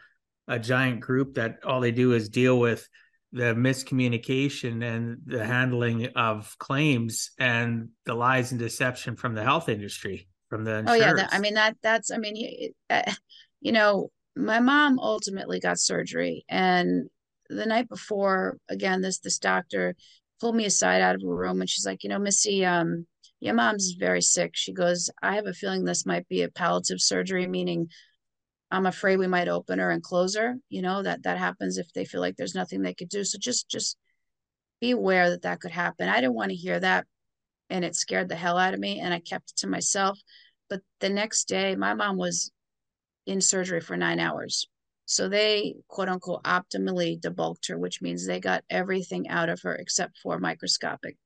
a giant group that all they do is deal with the miscommunication and the handling of claims and the lies and deception from the health industry, from the insurers. Oh, yeah. That, I mean, that that's I mean, you know, my mom ultimately got surgery. And the night before, again, this this doctor pulled me aside out of a room, and she's like, you know, Missy, um, your mom's very sick. She goes, I have a feeling this might be a palliative surgery, meaning I'm afraid we might open her and close her. You know, that that happens if they feel like there's nothing they could do. So just just be aware that that could happen. I didn't want to hear that, and it scared the hell out of me, and I kept it to myself. But the next day, my mom was in surgery for nine hours. So they, quote unquote, optimally debulked her, which means they got everything out of her except for microscopic.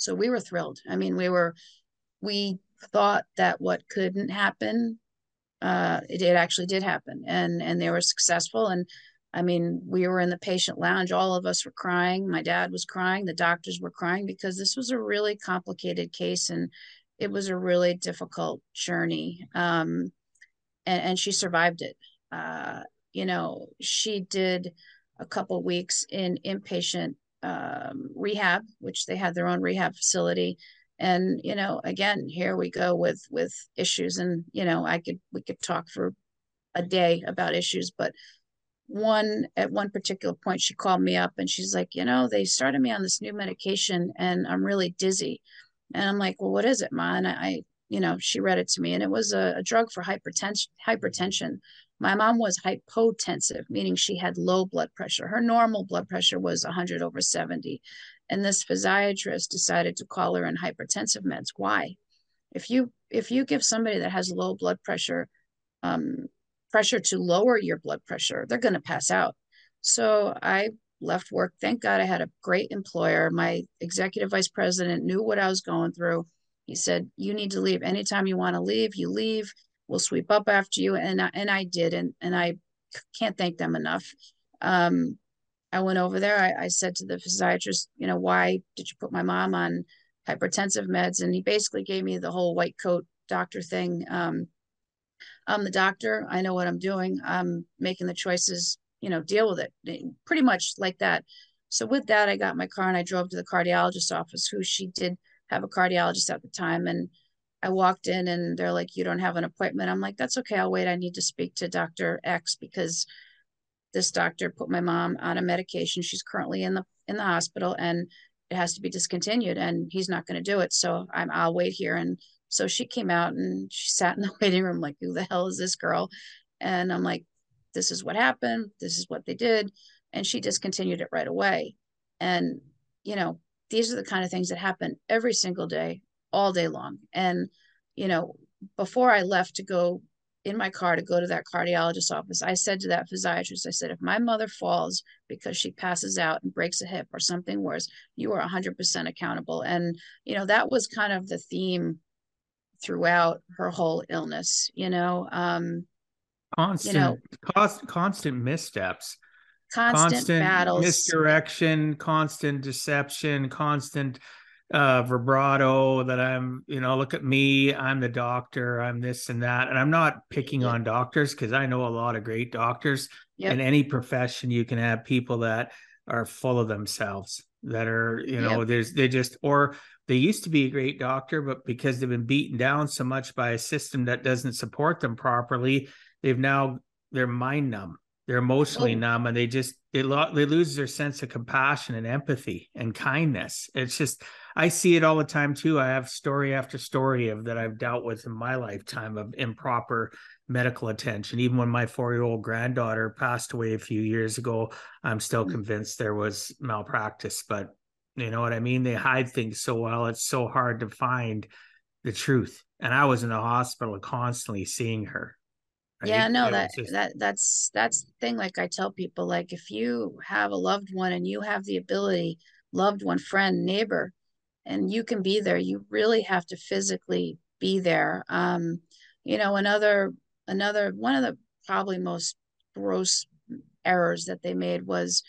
So we were thrilled. I mean, we were, we thought that what couldn't happen, uh, it, it actually did happen, and and they were successful. And I mean, we were in the patient lounge. All of us were crying. My dad was crying. The doctors were crying because this was a really complicated case, and it was a really difficult journey. Um, and, and she survived it. Uh, you know, she did a couple weeks in inpatient um rehab, which they had their own rehab facility. And you know, again, here we go with with issues. And you know, I could we could talk for a day about issues, but one at one particular point she called me up and she's like, you know, they started me on this new medication and I'm really dizzy. And I'm like, well, what is it, Ma? And I, I you know, she read it to me, and it was a, a drug for hypertension hypertension. My mom was hypotensive, meaning she had low blood pressure. Her normal blood pressure was one hundred over seventy. And this physiatrist decided to call her in hypertensive meds. Why? If you if you give somebody that has low blood pressure, um, pressure to lower your blood pressure, they're going to pass out. So I left work. Thank God I had a great employer. My executive vice president knew what I was going through. He said, you need to leave. Anytime you want to leave, you leave. We'll sweep up after you. And I, and I did. And, and I can't thank them enough. Um, I went over there. I, I said to the physiatrist, you know, why did you put my mom on hypertensive meds? And he basically gave me the whole white coat doctor thing. Um, I'm the doctor. I know what I'm doing. I'm making the choices, you know, deal with it, pretty much like that. So with that, I got my car and I drove to the cardiologist's office, who she did have a cardiologist at the time. And I walked in and they're like, you don't have an appointment. I'm like, that's okay. I'll wait. I need to speak to Doctor X because this doctor put my mom on a medication. She's currently in the, in the hospital and it has to be discontinued and he's not going to do it. So I'm, I'll wait here. And so she came out and she sat in the waiting room like, who the hell is this girl? And I'm like, this is what happened, this is what they did, and she discontinued it right away. And, you know, these are the kind of things that happen every single day, all day long. And, you know, before I left to go in my car to go to that cardiologist's office, I said to that physiatrist, I said, if my mother falls because she passes out and breaks a hip or something worse, you are one hundred percent accountable. And, you know, that was kind of the theme throughout her whole illness, you know. Um, constant, you know, cost, constant missteps. Constant, constant battles, misdirection, constant deception, constant uh, vibrato that I'm, you know, look at me, I'm the doctor, I'm this and that. And I'm not picking yeah. on doctors, because I know a lot of great doctors. Yep. In any profession, you can have people that are full of themselves, that are, you know, yep. there's, they just, or they used to be a great doctor, but because they've been beaten down so much by a system that doesn't support them properly, they've now, they're mind numb. They're emotionally oh. numb, and they just, they, lo- they lose their sense of compassion and empathy and kindness. It's just, I see it all the time too. I have story after story of that I've dealt with in my lifetime of improper medical attention. Even when my four-year-old granddaughter passed away a few years ago, I'm still mm-hmm. convinced there was malpractice, but you know what I mean? They hide things so well, it's so hard to find the truth. And I was in the hospital constantly seeing her. Right? Yeah, no, that, just... that that's, that's the thing. Like I tell people, like, if you have a loved one and you have the ability, loved one, friend, neighbor, and you can be there, you really have to physically be there. Um, you know, another, another, one of the probably most gross errors that they made was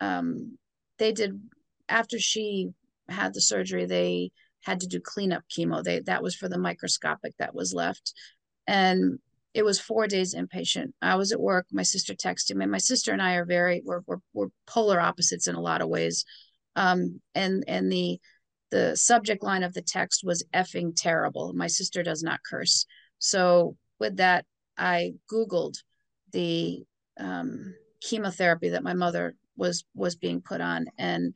um, they did, after she had the surgery, they had to do cleanup chemo. They, that was for the microscopic that was left. And it was four days inpatient. I was at work. My sister texted me. My sister and I are very, we're, we're, we're polar opposites in a lot of ways. Um, and and the the subject line of the text was effing terrible. My sister does not curse. So with that, I Googled the um, chemotherapy that my mother was was being put on. And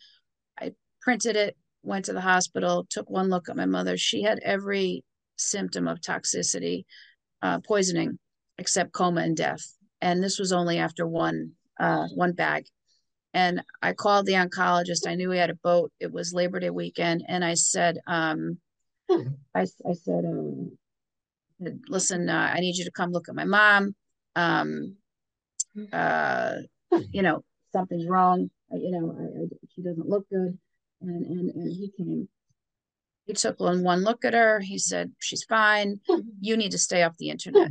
I printed it, went to the hospital, took one look at my mother. She had every symptom of toxicity. Uh, poisoning, except coma and death. And this was only after one uh, one bag. And I called the oncologist. I knew he had a boat. It was Labor Day weekend. And I said, um, hmm. I, I said, um, listen, uh, I need you to come look at my mom. Um, uh, you know, something's wrong. I, you know, I, I, she doesn't look good. And, and, and he came. He took one look at her. He said, she's fine. You need to stay off the internet.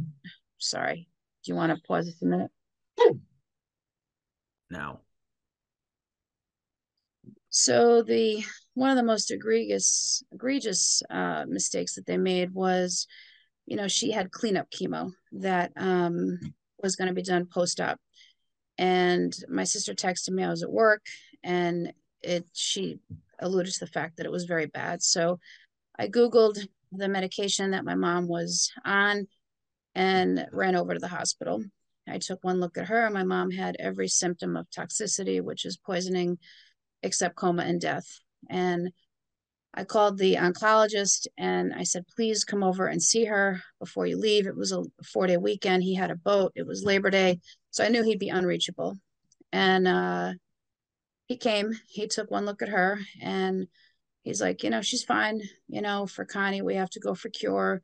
Sorry. Do you want to pause this a minute? No. So the one of the most egregious, egregious uh, mistakes that they made was, you know, she had cleanup chemo that um, was going to be done post-op. And my sister texted me. I was at work, and it she... alluded to the fact that it was very bad. So I Googled the medication that my mom was on and ran over to the hospital. I took one look at her. My mom had every symptom of toxicity, which is poisoning, except coma and death. And I called the oncologist and I said, please come over and see her before you leave. It was a four-day weekend. He had a boat. It was Labor Day. So I knew he'd be unreachable. And, uh, he came, he took one look at her, and he's like, you know, she's fine. You know, for Connie, we have to go for cure.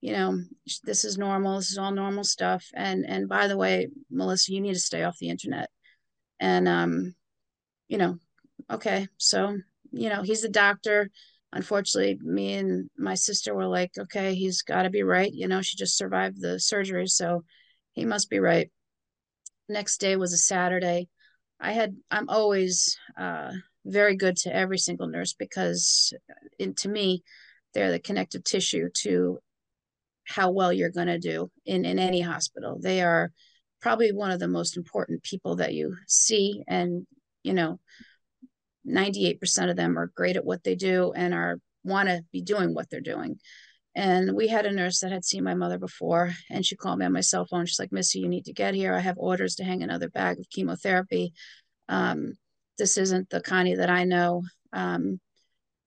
You know, this is normal. This is all normal stuff. And, and by the way, Melissa, you need to stay off the internet. And, um, you know, okay. So, you know, he's the doctor. Unfortunately, me and my sister were like, okay, he's gotta be right. You know, she just survived the surgery, so he must be right. Next day was a Saturday. I had, I'm always uh, very good to every single nurse, because in, to me, they're the connective tissue to how well you're going to do in, in any hospital. They are probably one of the most important people that you see. And, you know, ninety-eight percent of them are great at what they do and are want to be doing what they're doing. And we had a nurse that had seen my mother before, and she called me on my cell phone. She's like, Missy, you need to get here. I have orders to hang another bag of chemotherapy. Um, this isn't the Connie that I know. Um,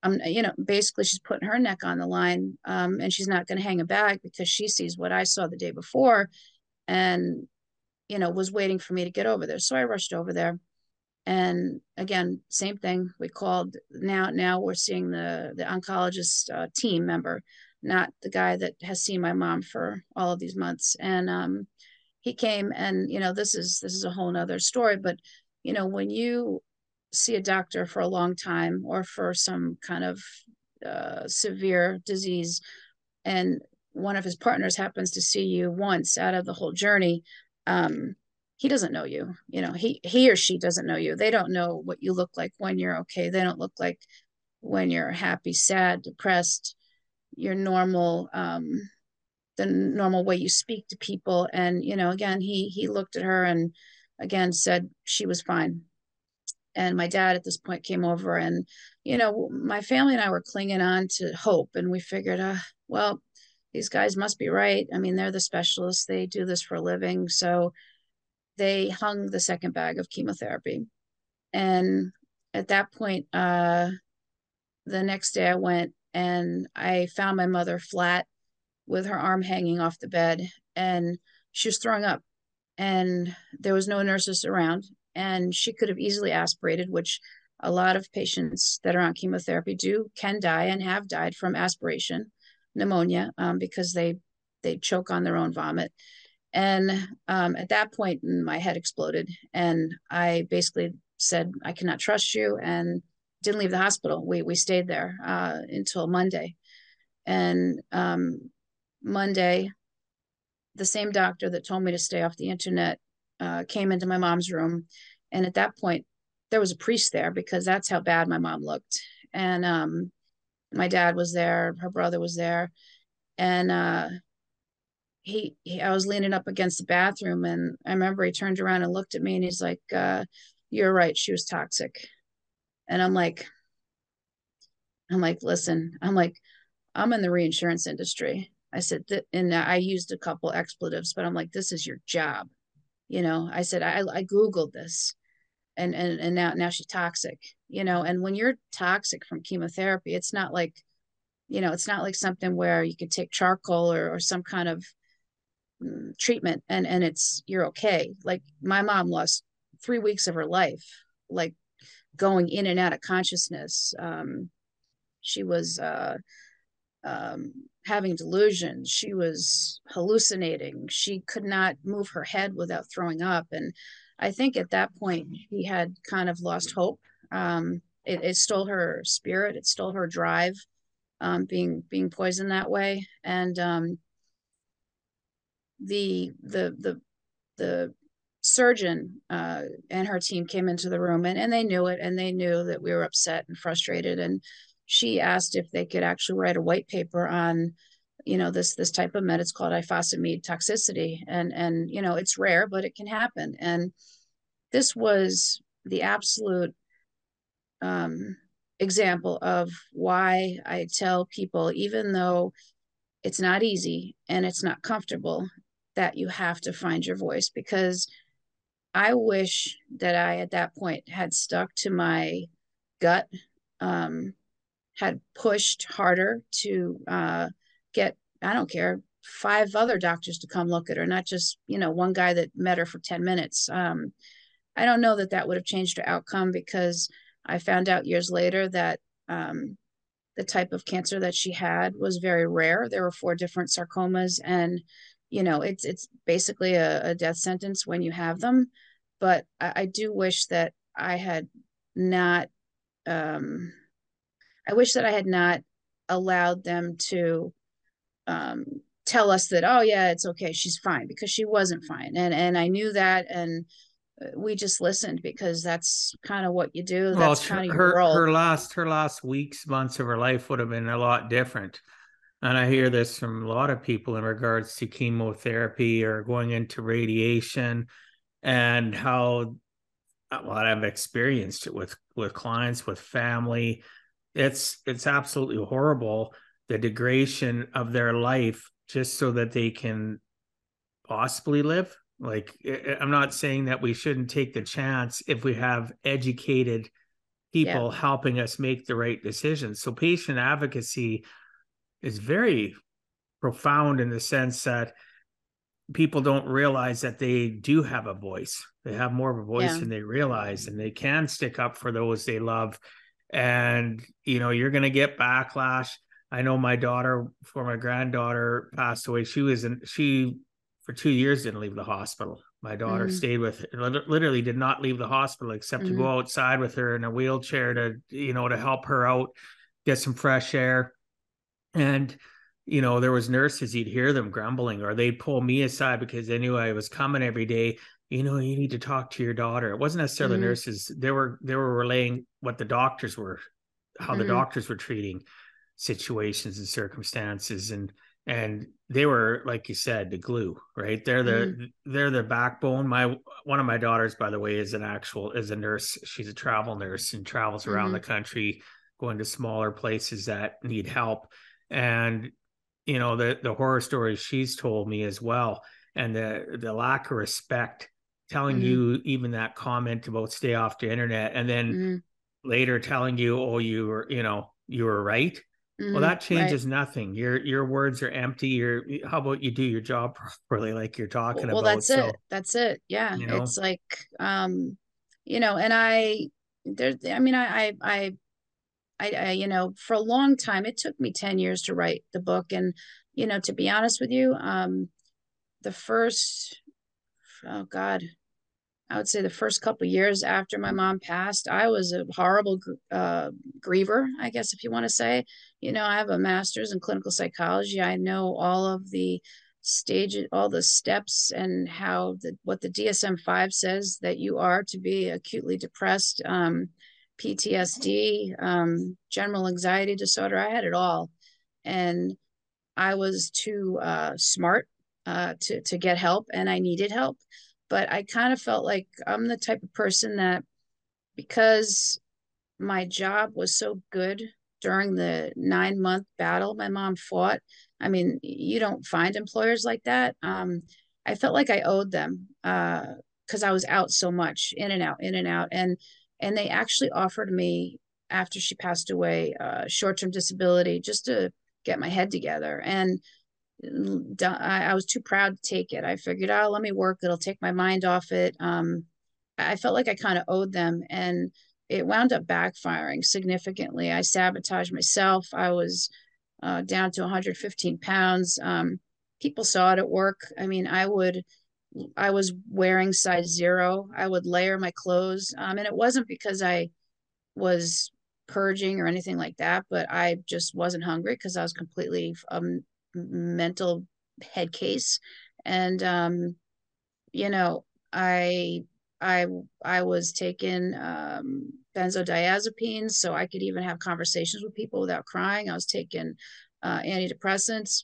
I'm, you know, basically she's putting her neck on the line, um, and she's not going to hang a bag because she sees what I saw the day before. And you know, was waiting for me to get over there. So I rushed over there. And again, same thing. We called. Now, now we're seeing the, the oncologist uh, team member, not the guy that has seen my mom for all of these months. And um, he came, and, you know, this is, this is a whole nother story, but, you know, when you see a doctor for a long time or for some kind of uh, severe disease, and one of his partners happens to see you once out of the whole journey, um, he doesn't know you, you know, he, he or she doesn't know you. They don't know what you look like when you're okay. They don't look like when you're happy, sad, depressed, your normal, um, the normal way you speak to people. And, you know, again, he, he looked at her and again said she was fine. And my dad at this point came over, and, you know, my family and I were clinging on to hope, and we figured, uh, well, these guys must be right. I mean, they're the specialists. They do this for a living. So they hung the second bag of chemotherapy. And at that point, uh, the next day I went and I found my mother flat with her arm hanging off the bed, and she was throwing up, and there was no nurses around, and she could have easily aspirated, which a lot of patients that are on chemotherapy do, can die and have died from aspiration, pneumonia, um, because they, they choke on their own vomit. And um, at that point, my head exploded, and I basically said, I cannot trust you, and didn't leave the hospital. We we stayed there uh, until Monday. And um, Monday, the same doctor that told me to stay off the internet uh, came into my mom's room. And at that point, there was a priest there, because that's how bad my mom looked. And um, my dad was there, her brother was there. And uh He, he, I was leaning up against the bathroom, and I remember he turned around and looked at me, and he's like, uh, you're right. She was toxic. And I'm like, I'm like, listen, I'm like, I'm in the reinsurance industry. I said, th and I used a couple expletives, but I'm like, this is your job. You know, I said, I, I Googled this, and, and, and now, now she's toxic, you know, and when you're toxic from chemotherapy, it's not like, you know, it's not like something where you could take charcoal or, or some kind of treatment and and it's you're okay. Like my mom lost three weeks of her life, like going in and out of consciousness. Um she was uh um having delusions, she was hallucinating, she could not move her head without throwing up. And I think at that point he had kind of lost hope. um it, it stole her spirit, it stole her drive, um being being poisoned that way. And um The, the, the, the surgeon uh, and her team came into the room, and, and they knew it. And they knew that we were upset and frustrated. And she asked if they could actually write a white paper on, you know, this, this type of med. It's called ifosfamide toxicity. And, and, you know, it's rare, but it can happen. And this was the absolute um, example of why I tell people, even though it's not easy and it's not comfortable, that you have to find your voice. Because I wish that I, at that point, had stuck to my gut, um, had pushed harder to uh, get, I don't care, five other doctors to come look at her, not just, you know, one guy that met her for ten minutes. Um, I don't know that that would have changed her outcome, because I found out years later that um, the type of cancer that she had was very rare. There were four different sarcomas, and you know, it's it's basically a, a death sentence when you have them. But I, I do wish that I had not, um, I wish that I had not allowed them to um, tell us that, oh yeah, it's okay, she's fine, because she wasn't fine. And and I knew that, and we just listened, because that's kind of what you do. That's well, kind of your her, role. Her last, her last weeks, months of her life would have been a lot different. And I hear this from a lot of people in regards to chemotherapy or going into radiation, and how, well, I've experienced it with, with clients, with family. It's, it's absolutely horrible, the degradation of their life just so that they can possibly live. Like, I'm not saying that we shouldn't take the chance if we have educated people, yeah, helping us make the right decisions. So patient advocacy is very profound in the sense that people don't realize that they do have a voice. They have more of a voice yeah. than they realize, and they can stick up for those they love. And, you know, you're going to get backlash. I know my daughter, before my granddaughter passed away, she was in, she for two years didn't leave the hospital. My daughter mm-hmm. stayed with, literally did not leave the hospital except mm-hmm. to go outside with her in a wheelchair to, you know, to help her out, get some fresh air. And, you know, there was nurses, you'd hear them grumbling, or they'd pull me aside because they knew I was coming every day. You know, you need to talk to your daughter. It wasn't necessarily mm-hmm. nurses. They were, they were relaying what the doctors were, how mm-hmm. the doctors were treating situations and circumstances. And, and they were, like you said, the glue, right? They're the, mm-hmm. they're the backbone. My, one of my daughters, by the way, is an actual, is a nurse. She's a travel nurse and travels around mm-hmm. the country, going to smaller places that need help. And, you know, the, the horror stories she's told me as well. And the, the lack of respect, telling mm-hmm. you even that comment about stay off the internet, and then mm-hmm. later telling you, oh, you were, you know, you were right. Mm-hmm. Well, that changes right. nothing. Your, your words are empty. Your, how about you do your job properly, like you're talking well, about? Well, that's so, it. That's it. Yeah. You know? It's like, um, you know, and I, there, I mean, I, I, I, I, you know, for a long time, it took me ten years to write the book. And, you know, to be honest with you, um, the first, oh God, I would say the first couple of years after my mom passed, I was a horrible uh, griever, I guess, if you want to say. You know, I have a master's in clinical psychology. I know all of the stages, all the steps, and how the, what the D S M five says that you are to be acutely depressed, um, P T S D, um, general anxiety disorder. I had it all. And I was too uh, smart Uh, to, to get help, and I needed help. But I kind of felt like I'm the type of person that, because my job was so good during the nine month battle my mom fought, I mean, you don't find employers like that. Um, I felt like I owed them uh, because I was out so much, in and out, in and out. And, and they actually offered me, after she passed away, uh, short-term disability, just to get my head together. And I was too proud to take it. I figured, oh, let me work. It'll take my mind off it. Um, I felt like I kind of owed them, and it wound up backfiring significantly. I sabotaged myself. I was uh, down to one hundred fifteen pounds. Um, people saw it at work. I mean, I would, I was wearing size zero. I would layer my clothes. Um, and it wasn't because I was purging or anything like that, but I just wasn't hungry because I was completely um, mental head case. And um you know I I I was taking um benzodiazepines so I could even have conversations with people without crying. I was taking uh antidepressants,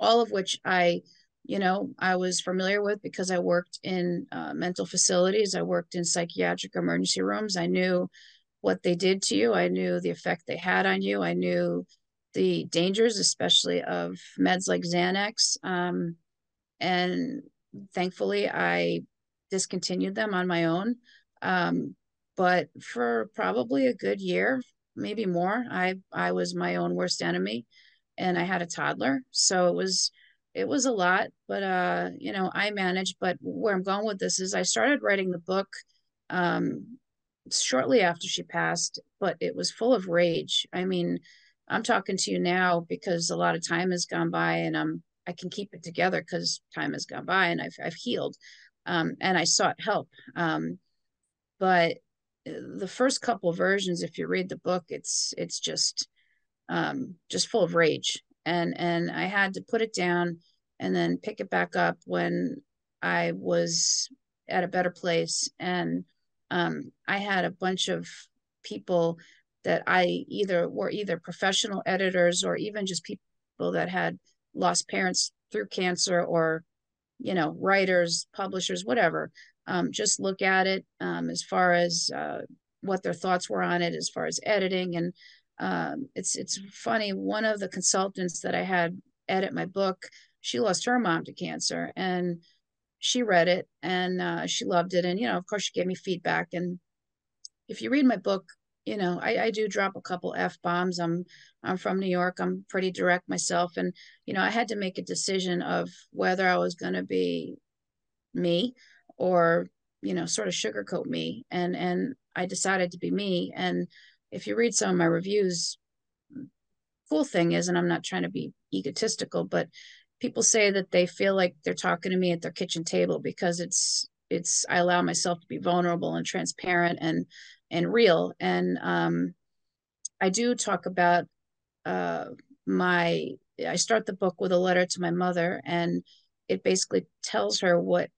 all of which I you know I was familiar with because I worked in uh, mental facilities. I worked in psychiatric emergency rooms. I knew what they did to you. I knew the effect they had on you. I knew the dangers, especially of meds like Xanax. Um, and thankfully I discontinued them on my own. Um, but for probably a good year, maybe more, I, I was my own worst enemy, and I had a toddler. So it was, it was a lot, but, uh, you know, I managed. But where I'm going with this is I started writing the book, um, shortly after she passed, but it was full of rage. I mean, I'm talking to you now because a lot of time has gone by, and I'm, I can keep it together because time has gone by, and I've, I've healed, um, and I sought help. Um, but the first couple of versions, if you read the book, it's, it's just, um, just full of rage. And, and I had to put it down and then pick it back up when I was at a better place. And, um, I had a bunch of people that I either were either professional editors or even just people that had lost parents through cancer, or, you know, writers, publishers, whatever, um, just look at it um, as far as uh, what their thoughts were on it, as far as editing. And um, it's, it's funny, one of the consultants that I had edit my book, she lost her mom to cancer, and she read it, and uh, she loved it. And, you know, of course she gave me feedback. And if you read my book, you know, I, I do drop a couple F-bombs. I'm, I'm from New York. I'm pretty direct myself. And, you know, I had to make a decision of whether I was going to be me or, you know, sort of sugarcoat me. And, and I decided to be me. And if you read some of my reviews, cool thing is, and I'm not trying to be egotistical, but people say that they feel like they're talking to me at their kitchen table because it's, it's, I allow myself to be vulnerable and transparent and, and real. And um, I do talk about uh, my, I start the book with a letter to my mother, and it basically tells her what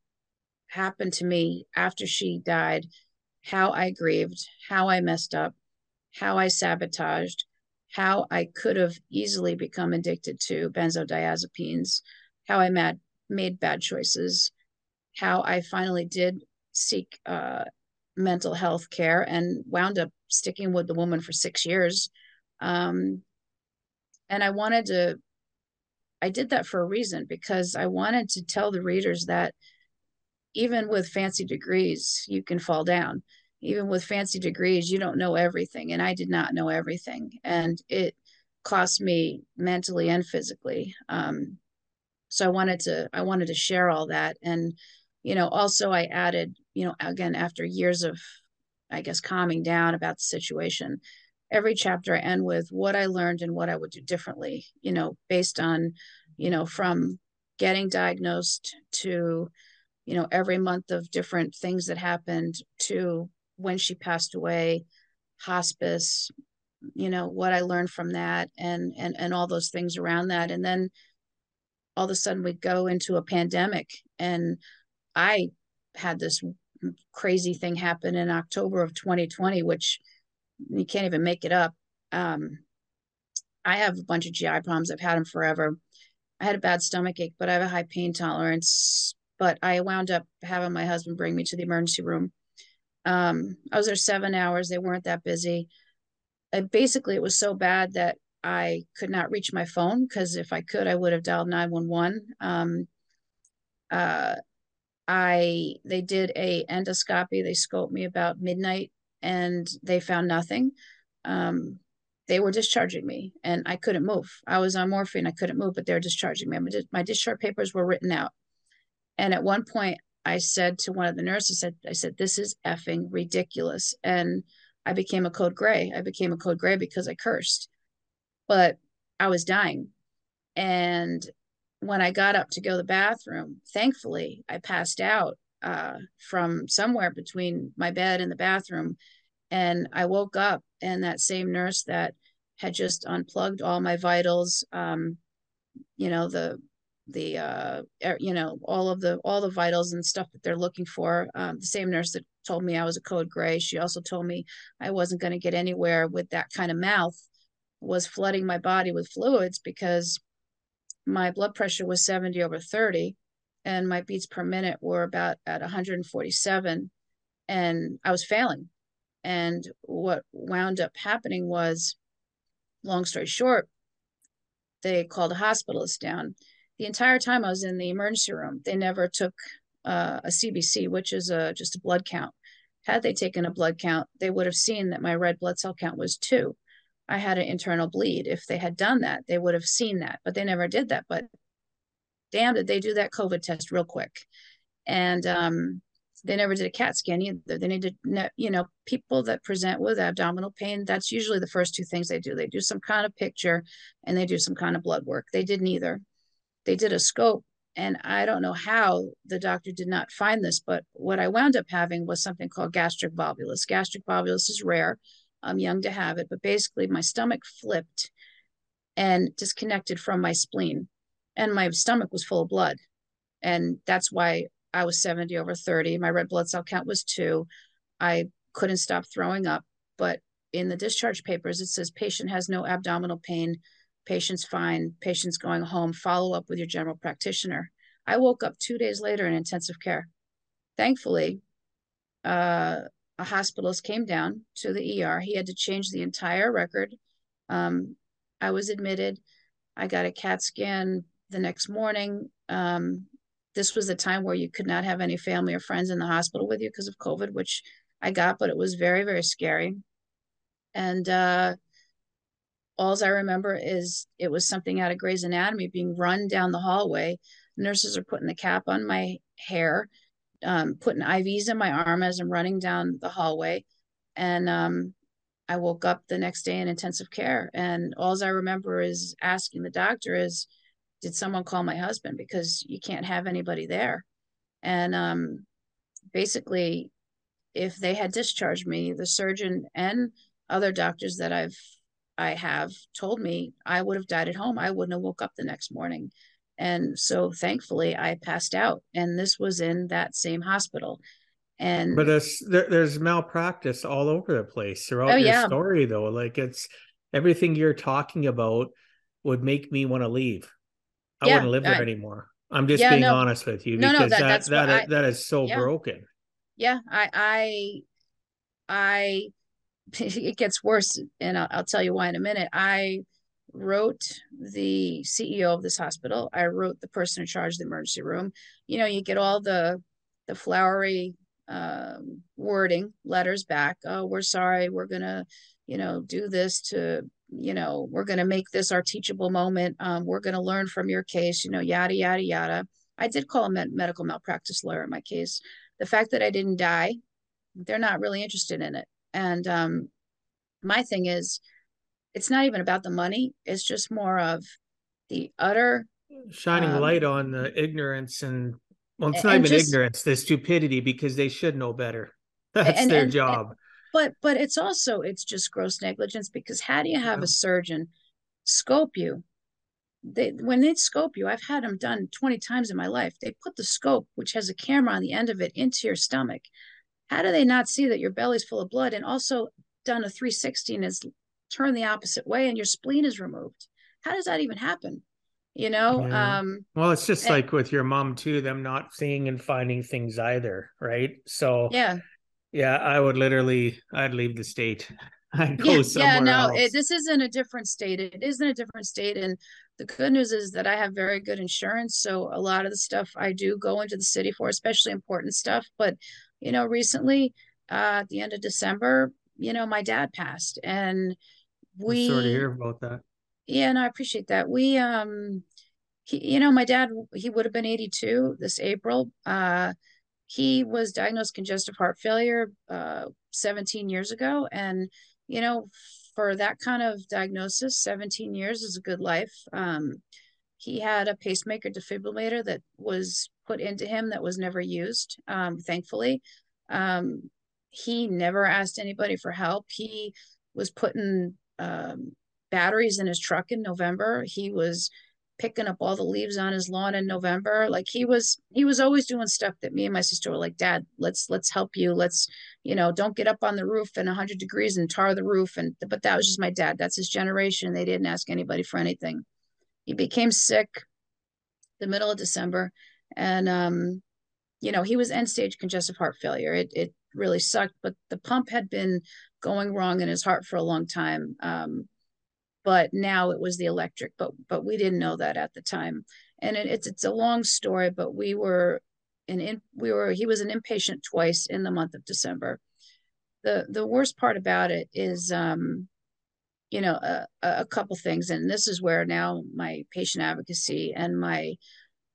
happened to me after she died, how I grieved, how I messed up, how I sabotaged, how I could have easily become addicted to benzodiazepines, how I mad, made bad choices, how I finally did seek uh, mental health care and wound up sticking with the woman for six years. Um, and I wanted to, I did that for a reason, because I wanted to tell the readers that even with fancy degrees, you can fall down. Even with fancy degrees, you don't know everything. And I did not know everything. And it cost me mentally and physically. Um, so I wanted to, I wanted to share all that. And, you know, also I added, you know, again, after years of, I guess, calming down about the situation, every chapter I end with what I learned and what I would do differently, you know, based on, you know, from getting diagnosed to, you know, every month of different things that happened to when she passed away, hospice, you know, what I learned from that and, and, and all those things around that. And then all of a sudden we go into a pandemic, and I had this crazy thing happen in October of twenty twenty, which you can't even make it up. Um, I have a bunch of G I problems. I've had them forever. I had a bad stomach ache, but I have a high pain tolerance, but I wound up having my husband bring me to the emergency room. Um, I was there seven hours. They weren't that busy. And basically it was so bad that I could not reach my phone, because if I could, I would have dialed nine one one. Um, uh, I, they did a endoscopy. They scoped me about midnight and they found nothing. Um, they were discharging me and I couldn't move. I was on morphine. I couldn't move, but they were discharging me. My, my discharge papers were written out. And at one point, I said to one of the nurses, I said, I said, this is effing ridiculous. And I became a code gray. I became a code gray because I cursed, but I was dying. And when I got up to go to the bathroom, thankfully I passed out uh, from somewhere between my bed and the bathroom. And I woke up, and that same nurse that had just unplugged all my vitals, um, you know, the the, uh, you know, all of the, all the vitals and stuff that they're looking for. Um, the same nurse that told me I was a code gray, she also told me I wasn't going to get anywhere with that kind of mouth, was flooding my body with fluids because my blood pressure was seventy over thirty and my beats per minute were about at one forty-seven, and I was failing. And what wound up happening was, long story short, they called a hospitalist down. The entire time I was in the emergency room, they never took uh, a C B C, which is a, just a blood count. Had they taken a blood count, they would have seen that my red blood cell count was two. I had an internal bleed. If they had done that, they would have seen that, but they never did that. But damn, did they do that COVID test real quick. And um, they never did a C A T scan either. They need to, you know, people that present with abdominal pain, that's usually the first two things they do. They do some kind of picture and they do some kind of blood work. They didn't either. They did a scope, and I don't know how the doctor did not find this, but what I wound up having was something called gastric volvulus. Gastric volvulus is rare. I'm young to have it, but basically my stomach flipped and disconnected from my spleen, and my stomach was full of blood. And that's why I was seventy over thirty. My red blood cell count was two. I couldn't stop throwing up, but in the discharge papers, it says patient has no abdominal pain. Patient's fine, patient's going home, follow up with your general practitioner. I woke up two days later in intensive care. Thankfully, uh, a hospitalist came down to the E R. He had to change the entire record. Um, I was admitted. I got a C A T scan the next morning. Um, this was the time where you could not have any family or friends in the hospital with you because of COVID, which I got, but it was very, very scary. And uh, all I remember is it was something out of Grey's Anatomy, being run down the hallway. Nurses are putting the cap on my hair, um, putting I Vs in my arm as I'm running down the hallway. And um, I woke up the next day in intensive care. And all I remember is asking the doctor is, did someone call my husband? Because you can't have anybody there. And um, basically, if they had discharged me, the surgeon and other doctors that I've, I have told me, I would have died at home. I wouldn't have woke up the next morning. And so thankfully I passed out, and this was in that same hospital. And but there's, there, there's malpractice all over the place throughout oh, your yeah. story though. Like, it's everything you're talking about would make me want to leave. I yeah, wouldn't live there I, anymore. I'm just yeah, being no, honest with you because no, no, that, that, that's that, that, I, that is so yeah. broken. Yeah. I, I, I, it gets worse, and I'll, I'll tell you why in a minute. I wrote the C E O of this hospital. I wrote the person in charge of the emergency room. You know, you get all the the flowery um, wording letters back. Oh, we're sorry. We're going to, you know, do this to, you know, we're going to make this our teachable moment. Um, we're going to learn from your case, you know, yada, yada, yada. I did call a med- medical malpractice lawyer in my case. The fact that I didn't die, they're not really interested in it. And um, my thing is, it's not even about the money. It's just more of the utter shining um, light on the ignorance and, well, it's not even just, ignorance, the stupidity, because they should know better. That's and, their and, job. And, but but it's also, it's just gross negligence, because how do you have yeah. a surgeon scope you? They, when they scope you, I've had them done twenty times in my life. They put the scope, which has a camera on the end of it, into your stomach. How do they not see that your belly's full of blood, and also done a three sixty and is turned the opposite way and your spleen is removed? How does that even happen? You know? Yeah. Um, well, it's just and, like with your mom too, them not seeing and finding things either. Right. So yeah, yeah, I would literally, I'd leave the state. I'd go yeah, somewhere yeah, no, else. It, this isn't a different state. It isn't a different state. And the good news is that I have very good insurance. So a lot of the stuff I do go into the city for, especially important stuff. But you know, recently, uh, at the end of December, you know, my dad passed, and we sort of hear about that. Yeah, and no, I appreciate that. We, um, he, you know, my dad, he would have been eighty-two this April. Uh, he was diagnosed congestive heart failure, uh, seventeen years ago. And, you know, for that kind of diagnosis, seventeen years is a good life. Um, he had a pacemaker defibrillator that was put into him that was never used. Um, thankfully, um, he never asked anybody for help. He was putting um, batteries in his truck in November. He was picking up all the leaves on his lawn in November. Like, he was, he was always doing stuff that me and my sister were like, Dad, let's, let's help you. Let's, you know, don't get up on the roof in a hundred degrees and tar the roof. And, but that was just my dad. That's his generation. They didn't ask anybody for anything. He became sick the middle of December, and, um, you know, he was end-stage congestive heart failure. It it really sucked, but the pump had been going wrong in his heart for a long time. Um, but now it was the electric, but but we didn't know that at the time. And it, it's it's a long story, but we were an in we were he was an inpatient twice in the month of December. The the worst part about it is, um, you know, a, a couple things. And this is where now my patient advocacy and my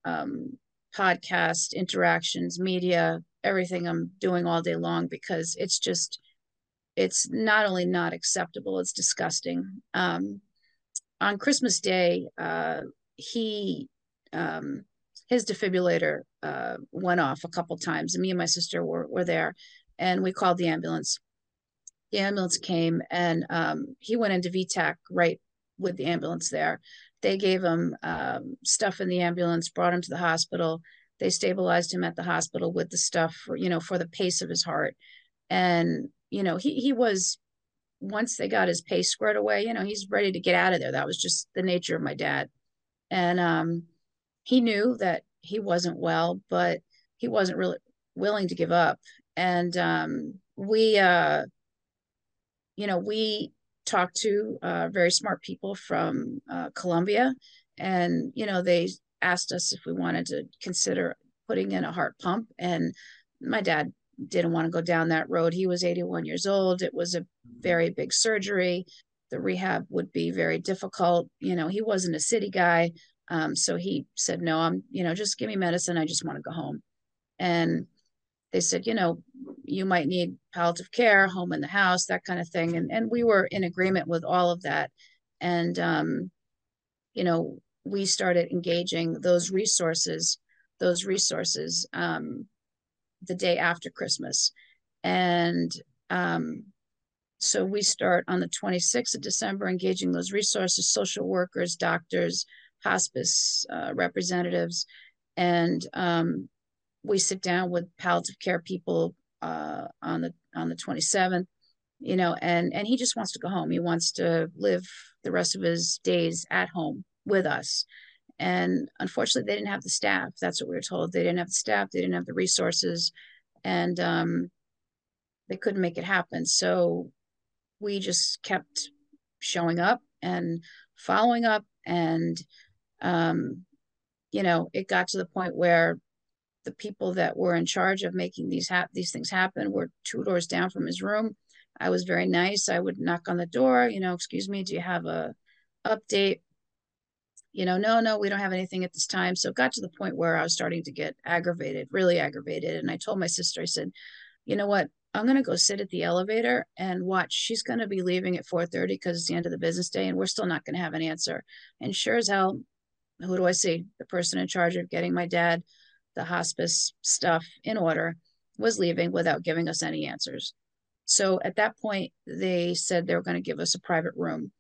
um, podcast interactions, media, everything I'm doing all day long, because it's just, it's not only not acceptable, it's disgusting. Um, on Christmas Day, uh, he, um, his defibrillator uh, went off a couple times, and me and my sister were, were there, and we called the ambulance. The ambulance came, and um, he went into V TAC right with the ambulance there. They gave him um, stuff in the ambulance, brought him to the hospital. They stabilized him at the hospital with the stuff, for, you know, for the pace of his heart. And, you know, he, he was, once they got his pace squared away, you know, he's ready to get out of there. That was just the nature of my dad. And um, he knew that he wasn't well, but he wasn't really willing to give up. And um, we, uh, you know, we talked to uh, very smart people from uh, Colombia, and, you know, they asked us if we wanted to consider putting in a heart pump. And my dad didn't want to go down that road. He was eighty-one years old. It was a very big surgery. The rehab would be very difficult. You know, he wasn't a city guy. Um, so he said, no, I'm, you know, just give me medicine. I just want to go home. And they said, you know, you might need palliative care, home in the house, that kind of thing. And, and we were in agreement with all of that. And, um, you know, we started engaging those resources, those resources, um, the day after Christmas. And, um, so we start on the twenty-sixth of December, engaging those resources, social workers, doctors, hospice uh, representatives. And um, we sit down with palliative care people uh, on the on the twenty-seventh, you know, and, and he just wants to go home. He wants to live the rest of his days at home with us. And unfortunately, they didn't have the staff. That's what we were told. They didn't have the staff. They didn't have the resources. And um, they couldn't make it happen. So we just kept showing up and following up. And, um, you know, it got to the point where the people that were in charge of making these ha- these things happen were two doors down from his room. I was very nice. I would knock on the door, you know, excuse me, do you have a update? You know, no, no, we don't have anything at this time. So it got to the point where I was starting to get aggravated, really aggravated. And I told my sister, I said, you know what? I'm going to go sit at the elevator and watch. She's going to be leaving at four thirty because it's the end of the business day and we're still not going to have an answer. And sure as hell, who do I see? The person in charge of getting my dad the hospice stuff in order was leaving without giving us any answers. So at that point, they said they were going to give us a private room.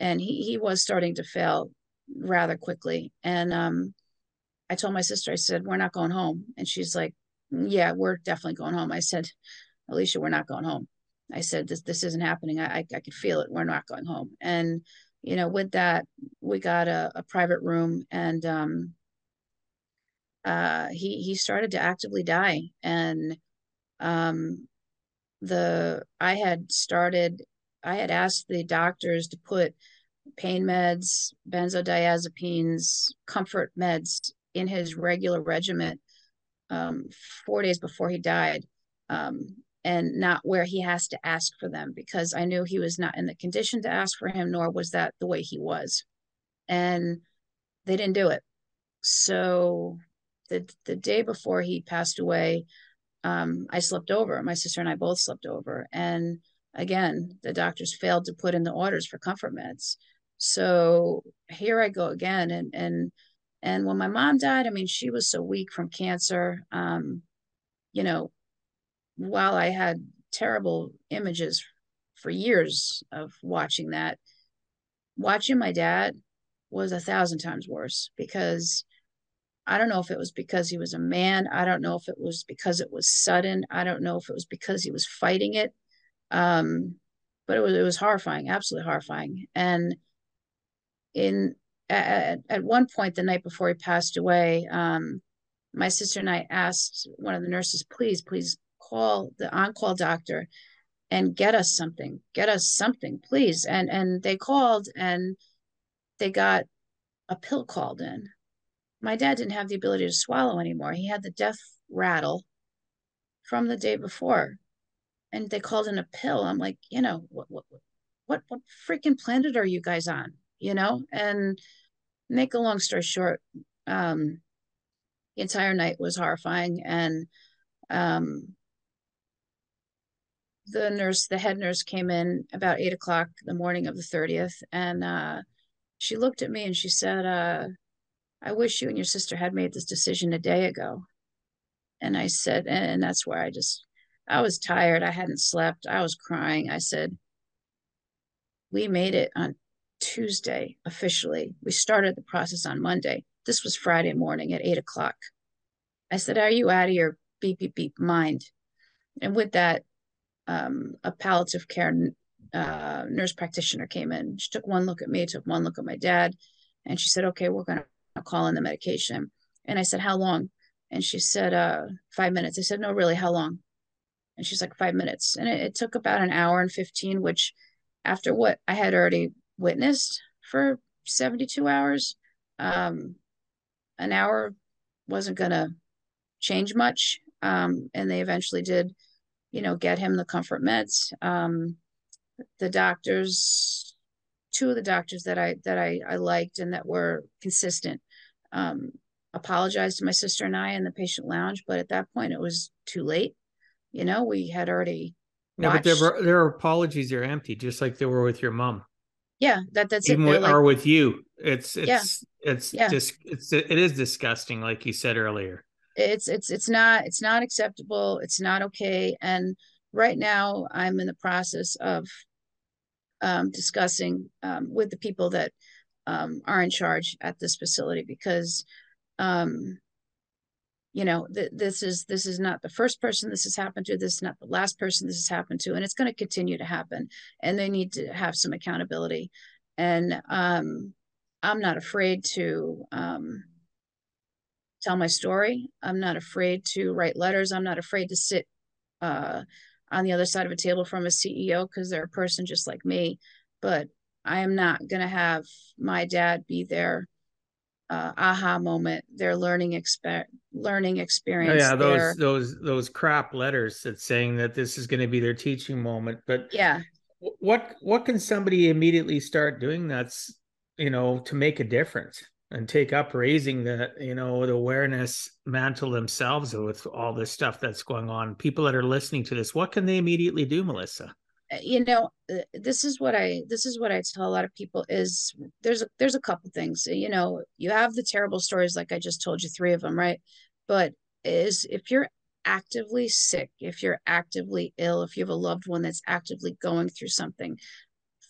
And he he was starting to fail rather quickly. And um, I told my sister, I said, we're not going home. And she's like, yeah, we're definitely going home. I said, Alicia, we're not going home. I said, this this isn't happening. I, I, I could feel it. We're not going home. And, you know, with that, we got a, a private room and um, uh, he, he started to actively die. And um, the I had started, I had asked the doctors to put pain meds, benzodiazepines, comfort meds in his regular regimen um, four days before he died. Um, and not where he has to ask for them, because I knew he was not in the condition to ask for him, nor was that the way he was. And they didn't do it. So the the day before he passed away, um, I slept over. My sister and I both slept over. And again, the doctors failed to put in the orders for comfort meds. So here I go again. And, and, and when my mom died, I mean, she was so weak from cancer, um, you know, while I had terrible images for years of watching that, watching my dad was a thousand times worse, because I don't know if it was because he was a man. I don't know if it was because it was sudden. I don't know if it was because he was fighting it. Um, but it was, it was horrifying, absolutely horrifying. And in, at, at one point the night before he passed away, um, my sister and I asked one of the nurses, please, please, call the on-call doctor and get us something, get us something, please. And, and they called and they got a pill called in. My dad didn't have the ability to swallow anymore. He had the death rattle from the day before and they called in a pill. I'm like, you know, what, what, what, what freaking planet are you guys on? You know, and make a long story short, um, the entire night was horrifying. And, um, the nurse, the head nurse came in about eight o'clock the morning of the thirtieth. And uh, she looked at me and she said, uh, I wish you and your sister had made this decision a day ago. And I said, and that's where I just, I was tired. I hadn't slept. I was crying. I said, we made it on Tuesday, officially. We started the process on Monday. This was Friday morning at eight o'clock. I said, are you out of your beep, beep, beep mind? And with that, Um, a palliative care uh, nurse practitioner came in. She took one look at me, took one look at my dad, and she said, okay, we're going to call in the medication. And I said, how long? And she said, uh, five minutes. I said, no, really, how long? And she's like, five minutes. And it, it took about an hour and fifteen, which after what I had already witnessed for seventy-two hours, um, an hour wasn't going to change much. Um, and they eventually did, you know, get him the comfort meds. Um, the doctors, two of the doctors that I, that I, I liked and that were consistent, um, apologized to my sister and I in the patient lounge. But at that point it was too late. You know, we had already watched. No, but their, their apologies are empty, just like they were with your mom. Yeah, that that's even it. With, like, are with you. It's it's yeah. it's yeah. just it's it is disgusting, like you said earlier. It's it's it's not it's not acceptable. It's not okay. And right now, I'm in the process of um, discussing um, with the people that um, are in charge at this facility, because um, you know th this is this is not the first person this has happened to. This is not the last person this has happened to, and it's going to continue to happen. And they need to have some accountability. And um, I'm not afraid to um, tell my story. I'm not afraid to write letters. I'm not afraid to sit uh, on the other side of a table from a C E O, because they're a person just like me. But I am not going to have my dad be their uh, aha moment, their learning exper learning experience. Oh, yeah, those their... those those crap letters that's saying that this is going to be their teaching moment. But yeah. What what can somebody immediately start doing that's, you know, to make a difference and take up raising the, you know, the awareness mantle themselves with all this stuff that's going on? People that are listening to this, what can they immediately do, Melissa? You know, this is what I this is what I tell a lot of people is there's a, there's a couple things. You know, you have the terrible stories like I just told you, three of them, right? But is if you're actively sick, if you're actively ill, if you have a loved one that's actively going through something,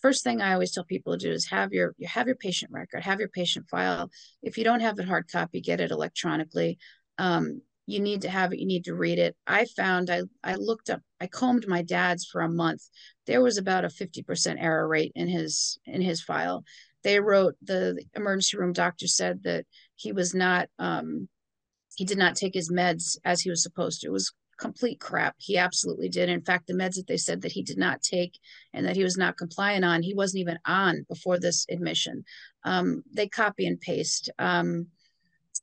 first thing I always tell people to do is have your you have your patient record, have your patient file. If you don't have it hard copy, get it electronically. Um, you need to have it. You need to read it. I found I I looked up. I combed my dad's for a month. There was about a fifty percent error rate in his in his file. They wrote the, the emergency room doctor said that he was not. Um, He did not take his meds as he was supposed to. It was complete crap. He absolutely did. In fact, the meds that they said that he did not take and that he was not compliant on, he wasn't even on before this admission. Um, they copy and paste. Um,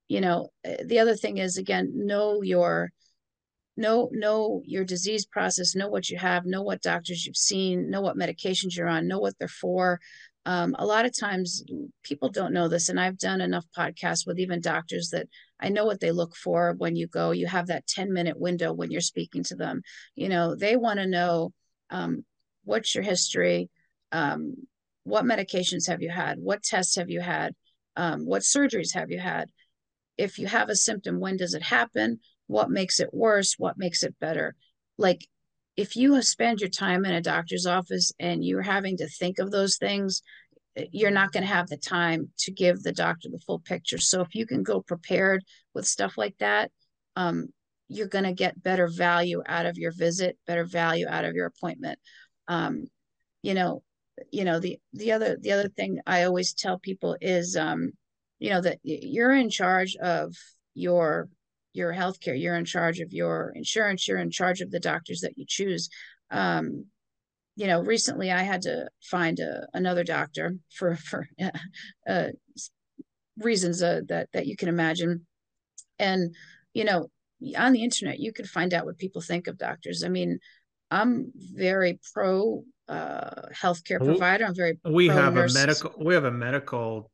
you know, the other thing is, again, know your know know your disease process, know what you have, know what doctors you've seen, know what medications you're on, know what they're for. Um, a lot of times people don't know this, and I've done enough podcasts with even doctors that I know what they look for when you go. You have that ten minute window when you're speaking to them. You know, they want to know um, what's your history, um, what medications have you had, what tests have you had, um, what surgeries have you had. If you have a symptom, when does it happen? What makes it worse? What makes it better? Like, if you spend your time in a doctor's office and you're having to think of those things, you're not going to have the time to give the doctor the full picture. So if you can go prepared with stuff like that, um, you're going to get better value out of your visit, better value out of your appointment. Um, you know, you know, the, the other, the other thing I always tell people is, um, you know, that you're in charge of your your healthcare, you're in charge of your insurance, you're in charge of the doctors that you choose. Um, you know, recently I had to find a, another doctor for, for uh, uh, reasons uh, that, that you can imagine. And, you know, on the internet, you can find out what people think of doctors. I mean, I'm very pro uh, healthcare provider. I'm very we pro have nurses. a medical, we have a medical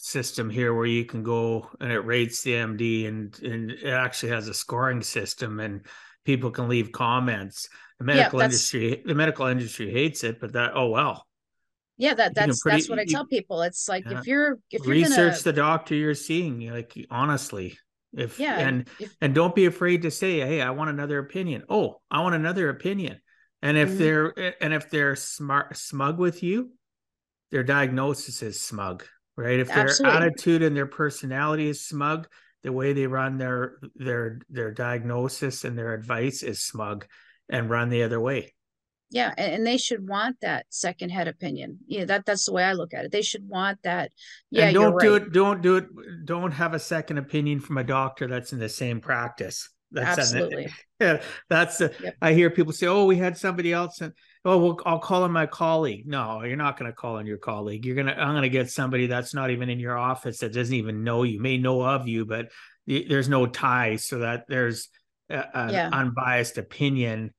system here where you can go and it rates the M D, and and it actually has a scoring system, and people can leave comments. The medical yeah, industry, the medical industry hates it, but that, oh well. Yeah, that that's pretty, that's what I tell you, people. It's like yeah. if you're if you're research gonna, the doctor you're seeing, like honestly, if yeah, and if, and don't be afraid to say, hey, I want another opinion. Oh, I want another opinion. And if mm-hmm. they're and if they're smart smug with you, their diagnosis is smug. Right. If their Absolutely. attitude and their personality is smug, the way they run their their their diagnosis and their advice is smug, and run the other way. Yeah. And they should want that second head opinion. Yeah, that that's the way I look at it. They should want that. Yeah. And don't you're right. do it. Don't do it. Don't have a second opinion from a doctor that's in the same practice. That's Absolutely. Yeah. That's a, yep. I hear people say, oh, we had somebody else, and oh, well, I'll call on my colleague. No, you're not going to call on your colleague. You're going to, I'm going to get somebody that's not even in your office, that doesn't even know you, may know of you, but there's no ties, so that there's an yeah. unbiased opinion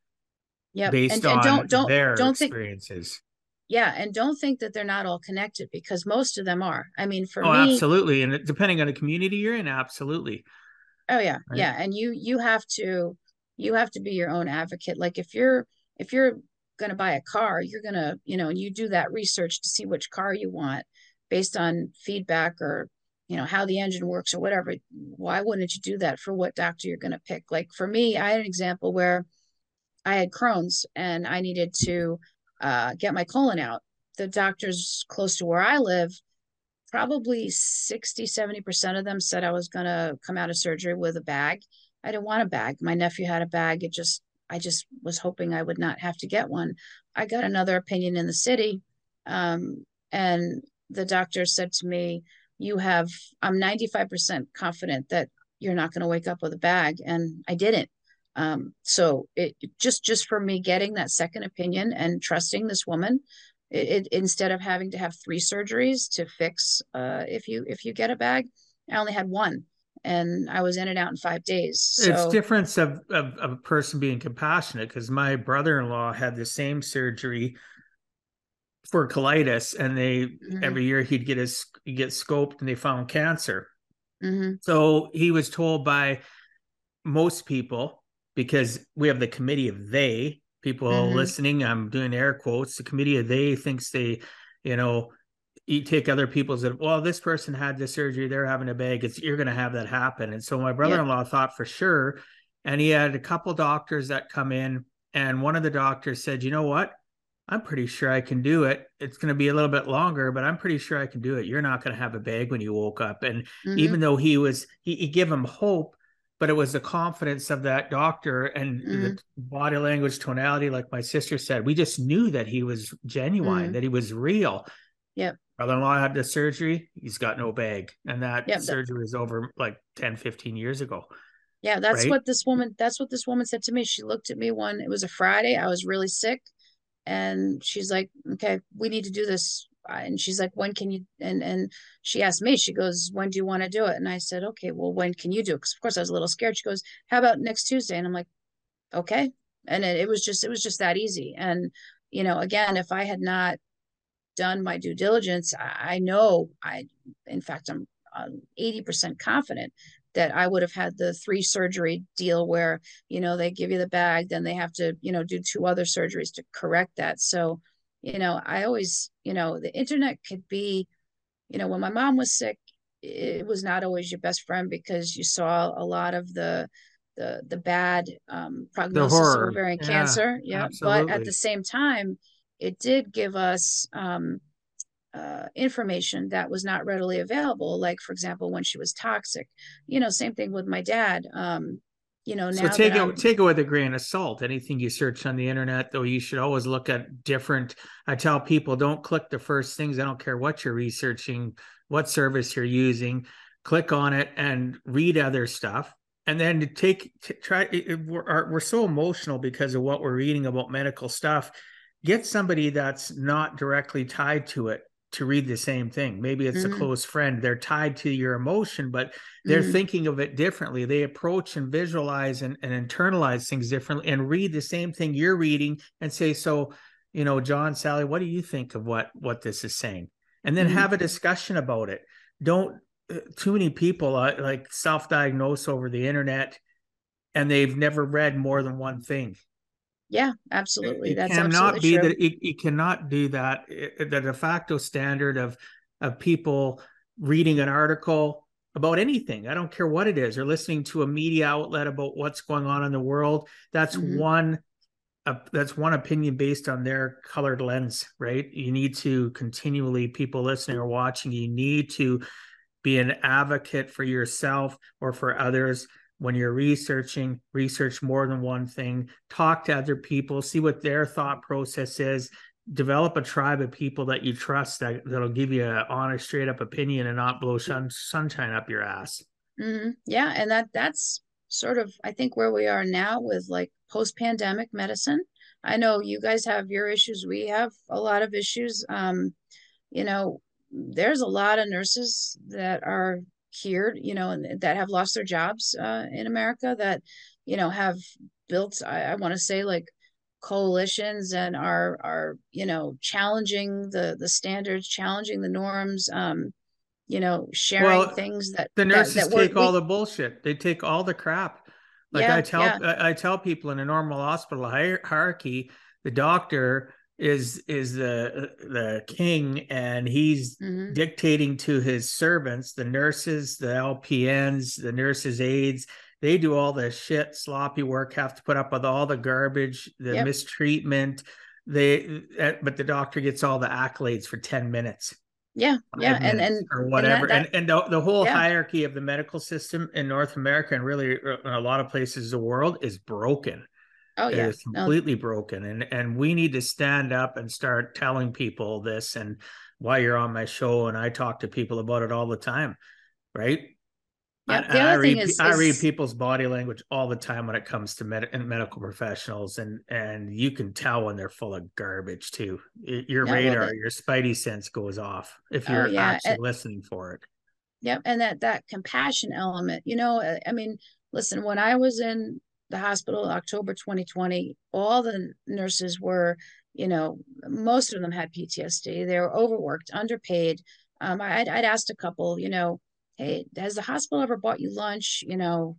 yeah. based and, on and don't, don't, their don't experiences. Think, yeah. And don't think that they're not all connected, because most of them are. I mean, for oh, me. Oh, absolutely. And depending on the community you're in, absolutely. Oh, yeah. Right? Yeah. And you, you have to, you have to be your own advocate. Like if you're, if you're going to buy a car, you're going to, you know, and you do that research to see which car you want based on feedback or, you know, how the engine works or whatever. Why wouldn't you do that for what doctor you're going to pick? Like for me, I had an example where I had Crohn's and I needed to uh, get my colon out. The doctors close to where I live, probably sixty, seventy percent of them said I was going to come out of surgery with a bag. I didn't want a bag. My nephew had a bag. It just, I just was hoping I would not have to get one. I got another opinion in the city. Um, and the doctor said to me, you have, I'm ninety-five percent confident that you're not going to wake up with a bag. And I didn't. Um, so it just, just for me getting that second opinion and trusting this woman, it, it instead of having to have three surgeries to fix, uh, if you, if you get a bag, I only had one and I was in and out in five days. So. It's difference of, of, of a person being compassionate. 'Cause my brother-in-law had the same surgery for colitis, and they mm-hmm. every year he'd get his he'd get scoped and they found cancer. Mm-hmm. So he was told by most people, because we have the committee of they people mm-hmm. listening, I'm doing air quotes, the committee of they thinks they, you know, you take other people's, well, this person had this surgery, they're having a bag, it's you're going to have that happen. And so my brother-in-law yeah. thought for sure, and he had a couple doctors that come in, and one of the doctors said, you know what, I'm pretty sure I can do it. It's going to be a little bit longer, but I'm pretty sure I can do it. You're not going to have a bag when you woke up. And mm-hmm. even though he was, he, he gave him hope, but it was the confidence of that doctor and mm-hmm. the body language, tonality, like my sister said, we just knew that he was genuine, mm-hmm. that he was real. Yep. Brother-in-law had the surgery. He's got no bag. And that yep, surgery was over like ten, fifteen years ago. Yeah. That's right? what this woman, that's what this woman said to me. She looked at me one, it was a Friday. I was really sick. And she's like, okay, we need to do this. And she's like, when can you? And and she asked me, she goes, when do you want to do it? And I said, okay, well, when can you do it? Because of course I was a little scared. She goes, how about next Tuesday? And I'm like, okay. And it, it was just, it was just that easy. And, you know, again, if I had not done my due diligence, I, I know I, in fact, I'm, I'm eighty percent confident that I would have had the three surgery deal where, you know, they give you the bag, then they have to, you know, do two other surgeries to correct that. So, you know, I always, you know, the internet could be, you know, when my mom was sick, it was not always your best friend, because you saw a lot of the, the, the bad um, prognosis of ovarian yeah, cancer. Yeah. Absolutely. But at the same time, it did give us, um, Uh, information that was not readily available. Like, for example, when she was toxic, you know, same thing with my dad. Um, you know, now so take it, take it with a grain of salt. Anything you search on the internet, though, you should always look at different. I tell people, don't click the first things. I don't care what you're researching, what service you're using, click on it and read other stuff. And then to take, to try, it, we're, we're so emotional because of what we're reading about medical stuff. Get somebody that's not directly tied to it to read the same thing. Maybe it's mm-hmm. a close friend. They're tied to your emotion, but they're mm-hmm. thinking of it differently. They approach and visualize and, and internalize things differently and read the same thing you're reading and say, so, you know, John, Sally, what do you think of what, what this is saying? And then mm-hmm. have a discussion about it. Don't uh, too many people uh, like self-diagnose over the internet, and they've never read more than one thing. Yeah, absolutely. It, it That's cannot absolutely be true. That it, it cannot do that. It, the de facto standard of of people reading an article about anything, I don't care what it is, or listening to a media outlet about what's going on in the world. That's mm-hmm. one. Uh, that's one opinion based on their colored lens, right? You need to continually, people listening or watching, you need to be an advocate for yourself or for others. When you're researching, research more than one thing, talk to other people, see what their thought process is, develop a tribe of people that you trust that, that'll give you an honest, straight up opinion and not blow sun, sunshine up your ass. Mm-hmm. Yeah. And that that's sort of, I think, where we are now with like post-pandemic medicine. I know you guys have your issues. We have a lot of issues. Um, you know, there's a lot of nurses that are here, you know, and that have lost their jobs uh, in America that you know, have built, I, I want to say, like, coalitions and are, are, you know, challenging the, the standards, challenging the norms, um, you know, sharing well, things that the nurses that, that take we, all the bullshit. They take all the crap. Like yeah, I tell, yeah. I, I tell people in a normal hospital hierarchy, the doctor is, is the, the king, and he's mm-hmm. dictating to his servants, the nurses, the L P Ns, the nurses' aides. They do all the shit, sloppy work, have to put up with all the garbage, the yep. mistreatment. They, but the doctor gets all the accolades for ten minutes. Yeah. Yeah. And, and, or whatever. And, that, that, and, and the, the whole yeah. hierarchy of the medical system in North America, and really in a lot of places in the world, is broken. Oh yeah. It's completely no. broken. And, and we need to stand up and start telling people this, and why you're on my show. And I talk to people about it all the time. Right. Yeah, the other I, read, thing is, I read people's body language all the time when it comes to med and medical professionals, and and you can tell when they're full of garbage too. Your yeah, radar, well, the, your spidey sense goes off if you're oh, yeah. actually and, listening for it. Yep, yeah, and that that compassion element. You know, I mean, listen. When I was in the hospital, October twenty twenty, all the nurses were, you know, most of them had P T S D. They were overworked, underpaid. Um, I'd I'd asked a couple, you know. Hey, has the hospital ever bought you lunch? You know,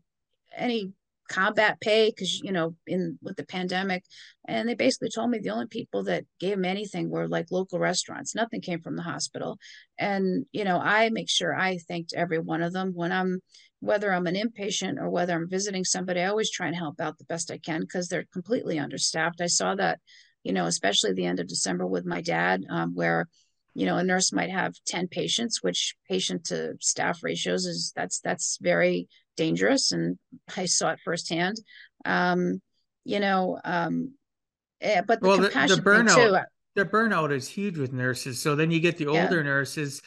any combat pay? Because, you know, in with the pandemic, and they basically told me the only people that gave them anything were like local restaurants. Nothing came from the hospital. And, you know, I make sure I thanked every one of them when I'm, whether I'm an inpatient or whether I'm visiting somebody, I always try and help out the best I can, because they're completely understaffed. I saw that, you know, especially the end of December with my dad, um, where, you know, a nurse might have ten patients, which patient to staff ratios is that's that's very dangerous. And I saw it firsthand, um, you know, um, but the, well, compassion the, the burnout, thing too, the burnout is huge with nurses. So then you get the older yeah. nurses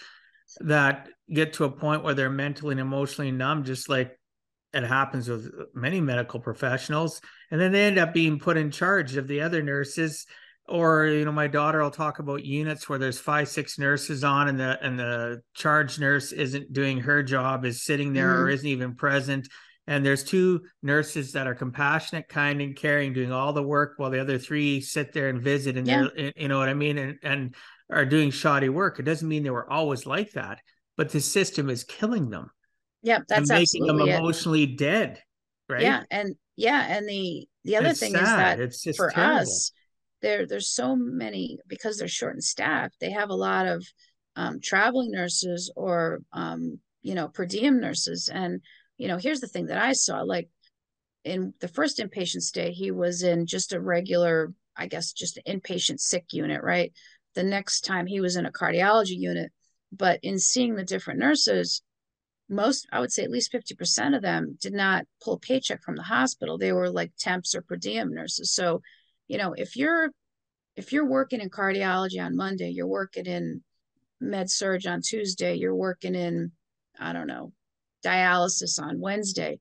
that get to a point where they're mentally and emotionally numb, just like it happens with many medical professionals. And then they end up being put in charge of the other nurses. Or, you know, my daughter will talk about units where there's five, six nurses on, and the and the charge nurse isn't doing her job, is sitting there mm-hmm. or isn't even present. And there's two nurses that are compassionate, kind, and caring, doing all the work, while the other three sit there and visit, and yeah. you know what I mean, and, and are doing shoddy work. It doesn't mean they were always like that, but the system is killing them. Yeah, that's and making them emotionally it. dead, right? Yeah, and yeah, and the the other it's thing sad. is that it's just for terrible. us. There, there's so many, because they're short in staff, they have a lot of um, traveling nurses or, um, you know, per diem nurses. And, you know, here's the thing that I saw, like in the first inpatient stay, he was in just a regular, I guess, just an inpatient sick unit, right? The next time he was in a cardiology unit. But in seeing the different nurses, most, I would say at least fifty percent of them did not pull a paycheck from the hospital. They were like temps or per diem nurses. So, you know, if you're if you're working in cardiology on Monday, you're working in med surg on Tuesday, you're working in, I don't know, dialysis on Wednesday,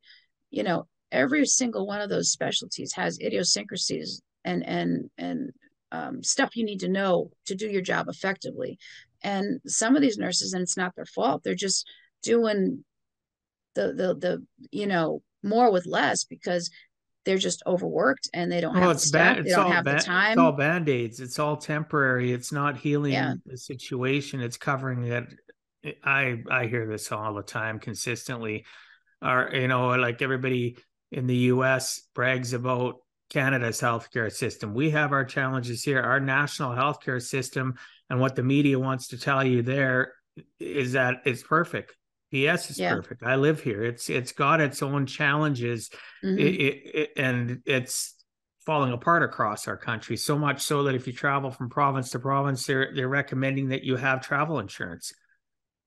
you know, every single one of those specialties has idiosyncrasies and and and um, stuff you need to know to do your job effectively. And some of these nurses, and it's not their fault, they're just doing the the the you know, more with less, because they're just overworked and they don't oh, have, the, staff. They don't have the time. It's all band-aids. It's all temporary. It's not healing yeah. the situation. It's covering it. I, I hear this all the time consistently. Or, you know, like everybody in the U S brags about Canada's healthcare system. We have our challenges here. Our national healthcare system, and what the media wants to tell you there, is that it's perfect. P S is yeah. perfect. I live here. It's it's got its own challenges, mm-hmm. it, it, it, and it's falling apart across our country, so much so that if you travel from province to province, they're they're recommending that you have travel insurance,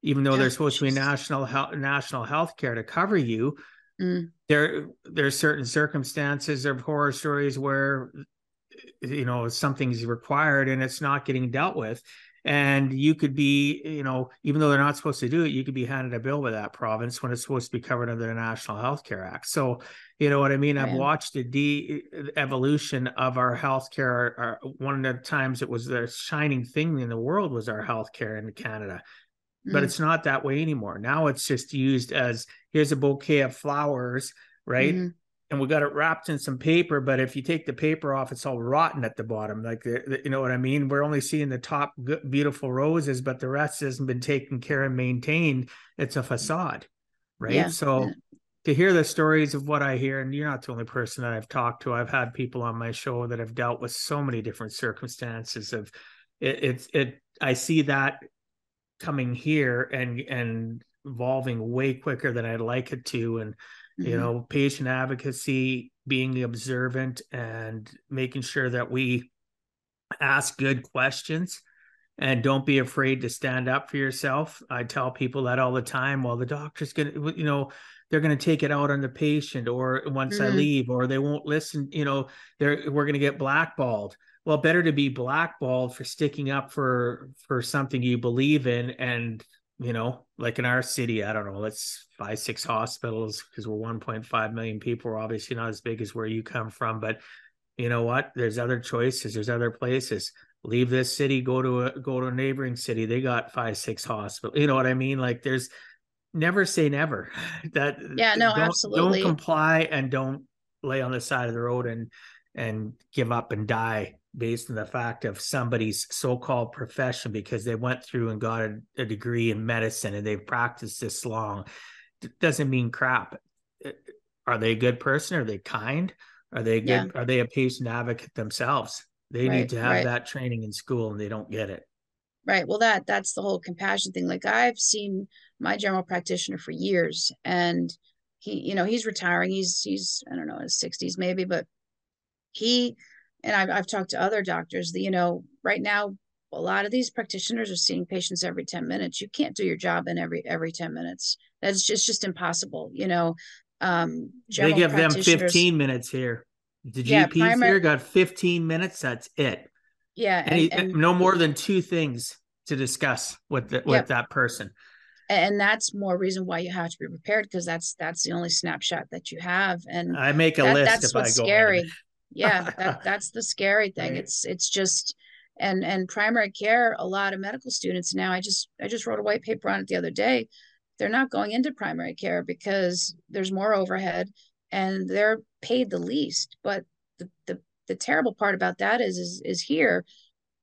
even though yeah, they're supposed geez. to be national national healthcare to cover you. Mm. There there's certain circumstances of horror stories where, you know, something's required and it's not getting dealt with. And you could be, you know, even though they're not supposed to do it, you could be handed a bill by that province when it's supposed to be covered under the National Healthcare Act. So, you know what I mean? Right. I've watched the de-evolution of our healthcare. Our, one of the times it was the shining thing in the world was our healthcare in Canada. Mm-hmm. But it's not that way anymore. Now it's just used as, here's a bouquet of flowers, right? Mm-hmm. and we got it wrapped in some paper, but if you take the paper off, it's all rotten at the bottom. Like, the, the, you know what I mean? We're only seeing the top good, beautiful roses, but the rest hasn't been taken care and maintained. It's a facade, right? Yeah. So yeah. to hear the stories of what I hear, and you're not the only person that I've talked to. I've had people on my show that have dealt with so many different circumstances of it. It's it, it, I see that coming here and, and evolving way quicker than I'd like it to. And, you mm-hmm. know, patient advocacy, being observant and making sure that we ask good questions and don't be afraid to stand up for yourself. I tell people that all the time. Well, the doctor's going to, you know, they're going to take it out on the patient, or once mm-hmm. I leave, or they won't listen, you know, they're, we're going to get blackballed. Well, better to be blackballed for sticking up for, for something you believe in. And, you know, like in our city, I don't know, let's five, six hospitals, because we're one point five million people. We're obviously not as big as where you come from, but you know what? There's other choices. There's other places. Leave this city, go to a, go to a neighboring city. They got five, six hospitals. You know what I mean? Like, there's never say never. That yeah, no, don't, absolutely. Don't comply and don't lay on the side of the road and, and give up and die based on the fact of somebody's so-called profession, because they went through and got a, a degree in medicine and they've practiced this long. It doesn't mean crap. Are they a good person? Are they kind? Are they good? Yeah. Are they a patient advocate themselves? They right, need to have right. that training in school, and they don't get it. Right. Well, that that's the whole compassion thing. Like, I've seen my general practitioner for years, and he, you know, he's retiring. He's, he's, I don't know, in his sixties maybe, but he, and I've, I've talked to other doctors that, you know, right now, a lot of these practitioners are seeing patients every ten minutes. You can't do your job in every, every ten minutes. That's just, it's just impossible. You know, um, they give them fifteen minutes here. The yeah, G Ps primary, here got fifteen minutes. That's it. Yeah. And, Any, and no more than two things to discuss with the, with yeah. that person. And that's more reason why you have to be prepared, because that's, that's the only snapshot that you have. And I make a that, list. That's if what's I go scary. Ahead. Yeah, that, that's the scary thing. Right. It's it's just and and primary care. A lot of medical students now. I just I just wrote a white paper on it the other day. They're not going into primary care because there's more overhead, and they're paid the least. But the the, the terrible part about that is is is here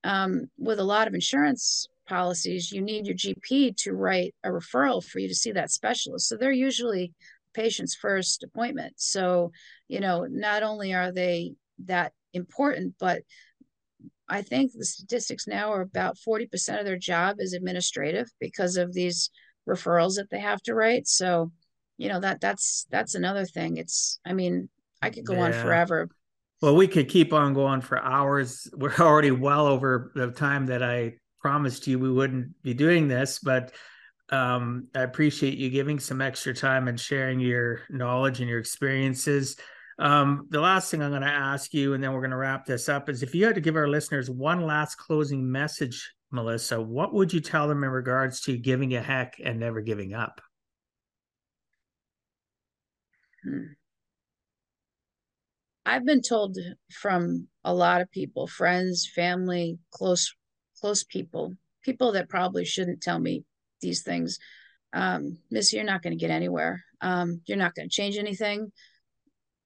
um, with a lot of insurance policies, you need your G P to write a referral for you to see that specialist. So they're usually patient's first appointment. So, you know, not only are they that important, but I think the statistics now are about forty percent of their job is administrative because of these referrals that they have to write. So, you know, that that's, that's another thing. It's, I mean, I could go yeah. on forever. Well, we could keep on going for hours. We're already well over the time that I promised you we wouldn't be doing this, but Um, I appreciate you giving some extra time and sharing your knowledge and your experiences. Um, the last thing I'm going to ask you, and then we're going to wrap this up, is if you had to give our listeners one last closing message, Melissa, what would you tell them in regards to giving a heck and never giving up? Hmm. I've been told from a lot of people, friends, family, close, close people, people that probably shouldn't tell me these things. Um, Miss, you're not going to get anywhere. Um, you're not going to change anything.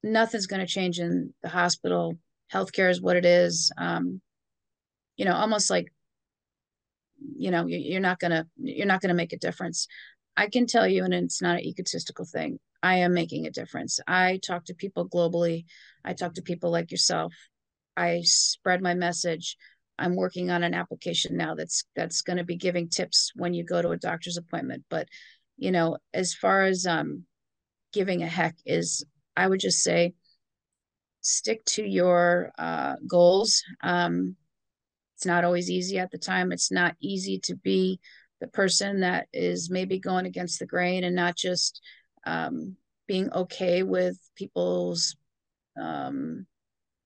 Nothing's going to change in the hospital. Healthcare is what it is. Um, you know, almost like, you know, you're not going to, you're not going to make a difference. I can tell you, and it's not an egotistical thing, I am making a difference. I talk to people globally. I talk to people like yourself. I spread my message. I'm working on an application now that's that's going to be giving tips when you go to a doctor's appointment. But, you know, as far as um, giving a heck is, I would just say, stick to your uh, goals. Um, it's not always easy at the time. It's not easy to be the person that is maybe going against the grain and not just um, being okay with people's um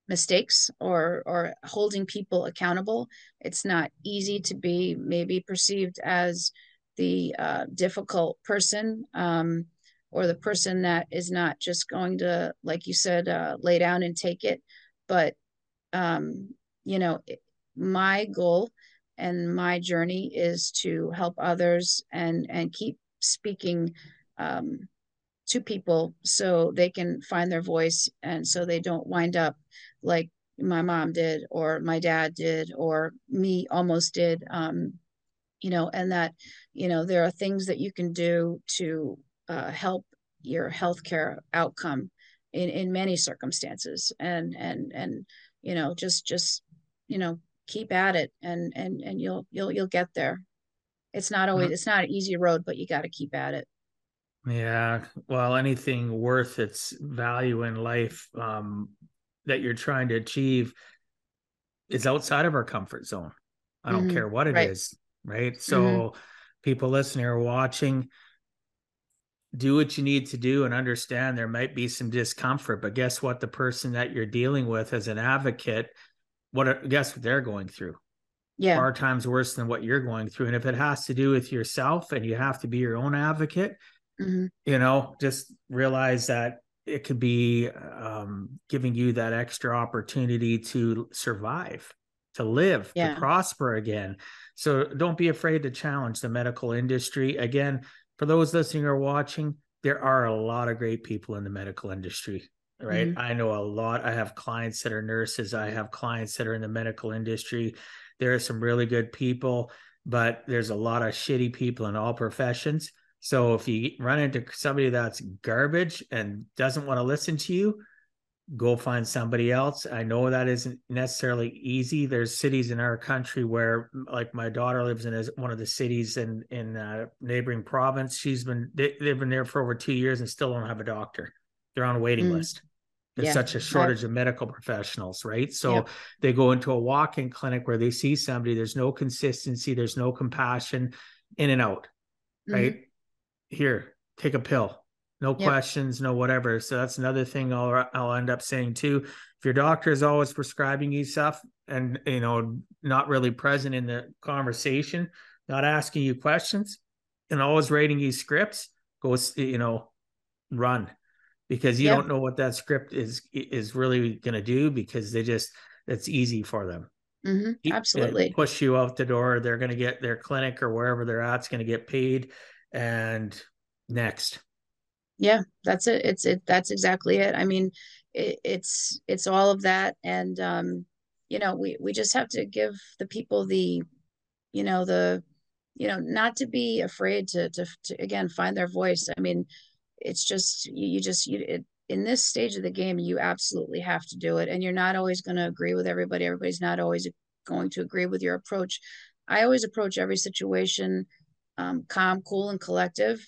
mistakes or or holding people accountable. It's not easy to be maybe perceived as the uh, difficult person um, or the person that is not just going to, like you said, uh, lay down and take it. But, um, you know, my goal and my journey is to help others and, and keep speaking um, to people so they can find their voice, and so they don't wind up like my mom did, or my dad did, or me almost did, um, you know, and that, you know, there are things that you can do to uh, help your healthcare outcome in, in many circumstances. And, and, and, you know, just, just, you know, keep at it, and, and, and you'll, you'll, you'll get there. It's not always, it's not an easy road, but you got to keep at it. Yeah. Well, anything worth its value in life, um, that you're trying to achieve is outside of our comfort zone. I don't mm-hmm. care what it right. is. Right. So mm-hmm. people listening or watching, do what you need to do and understand there might be some discomfort, but guess what? The person that you're dealing with as an advocate, what are, guess what they're going through? Yeah. Far times worse than what you're going through. And if it has to do with yourself and you have to be your own advocate, mm-hmm. you know, just realize that it could be um, giving you that extra opportunity to survive, to live, yeah. to prosper again. So don't be afraid to challenge the medical industry. Again, for those listening or watching, there are a lot of great people in the medical industry, right? Mm-hmm. I know a lot. I have clients that are nurses. I have clients that are in the medical industry. There are some really good people, but there's a lot of shitty people in all professions. So if you run into somebody that's garbage and doesn't want to listen to you, go find somebody else. I know that isn't necessarily easy. There's cities in our country where, like, my daughter lives in one of the cities in in a neighboring province. She's been, they've been there for over two years and still don't have a doctor. They're on a waiting mm. list. There's yeah. such a shortage of medical professionals, right? So yeah. they go into a walk-in clinic where they see somebody, there's no consistency, there's no compassion, in and out, mm-hmm. right? Here, take a pill, no yep. questions, no whatever. So that's another thing I'll I'll end up saying too. If your doctor is always prescribing you stuff and, you know, not really present in the conversation, not asking you questions, and always rating you scripts, go, you know, run, because you yep. don't know what that script is is really going to do, because they just, it's easy for them. Mm-hmm. Absolutely, push you out the door. They're going to get their clinic or wherever they're at's going to get paid. And next. Yeah, that's it. It's it. That's exactly it. I mean, it, it's, it's all of that. And, um, you know, we, we just have to give the people the, you know, the, you know, not to be afraid to, to, to again, find their voice. I mean, it's just, you, you just, you, it, in this stage of the game, you absolutely have to do it. And you're not always going to agree with everybody. Everybody's not always going to agree with your approach. I always approach every situation Um, calm, cool, and collective,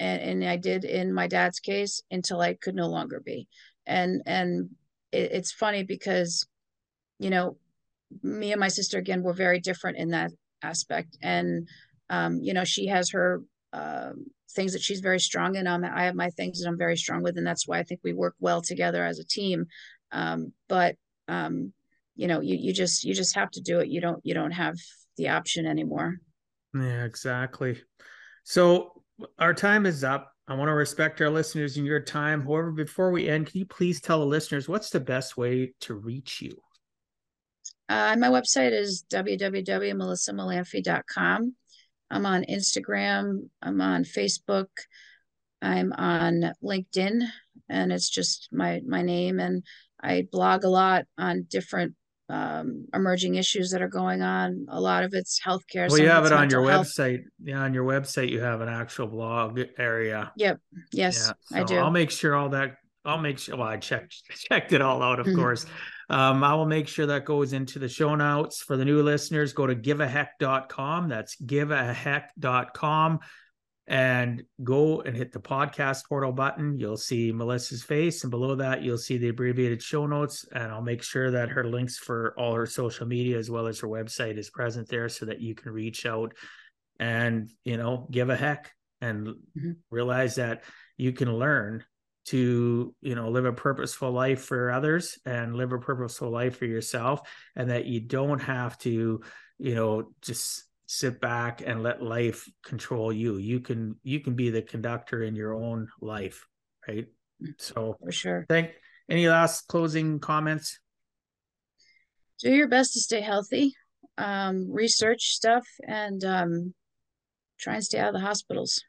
and, and I did in my dad's case until I could no longer be. And and it, it's funny because, you know, me and my sister, again, were very different in that aspect. And um, you know, she has her uh, things that she's very strong in. Um, I have my things that I'm very strong with, and that's why I think we work well together as a team. Um, but um, you know, you you just you just have to do it. You don't you don't have the option anymore. Yeah, exactly. So our time is up. I want to respect our listeners and your time. However, before we end, can you please tell the listeners what's the best way to reach you? Uh, my website is w w w dot melissa mullamphy dot com. I'm on Instagram. I'm on Facebook. I'm on LinkedIn, and it's just my, my name. And I blog a lot on different um emerging issues that are going on. A lot of it's healthcare. Well, you have it on your health. website. Yeah, on your website you have an actual blog area. Yep. Yes, yeah, so I do. I'll make sure all that. I'll make sure. Well, I checked checked it all out, of mm-hmm. course. Um, I will make sure that goes into the show notes for the new listeners. Go to give a heck dot com. That's give a heck dot com, and go and hit the podcast portal button. You'll see Melissa's face, and below that you'll see the abbreviated show notes, and I'll make sure that her links for all her social media as well as her website is present there, so that you can reach out and, you know, give a heck and mm-hmm. realize that you can learn to, you know, live a purposeful life for others and live a purposeful life for yourself, and that you don't have to, you know, just sit back and let life control you. You can, you can be the conductor in your own life. Right. So for sure. Thank any last closing comments? Do your best to stay healthy, um, research stuff, and um, try and stay out of the hospitals.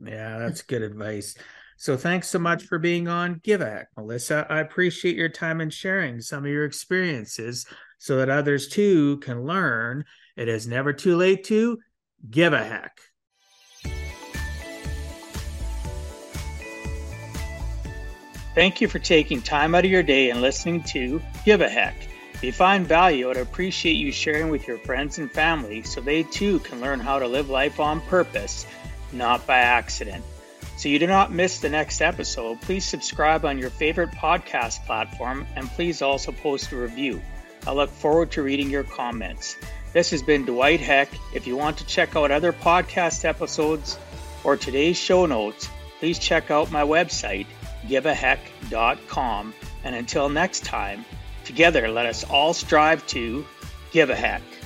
Yeah, that's good advice. So thanks so much for being on Give a Heck, Melissa. I appreciate your time and sharing some of your experiences so that others too can learn. It is never too late to give a heck. Thank you for taking time out of your day and listening to Give a Heck. If you find value, I'd appreciate you sharing with your friends and family so they too can learn how to live life on purpose, not by accident. So you do not miss the next episode, please subscribe on your favorite podcast platform and please also post a review. I look forward to reading your comments. This has been Dwight Heck. If you want to check out other podcast episodes or today's show notes, please check out my website, give a heck dot com. And until next time, together let us all strive to give a heck.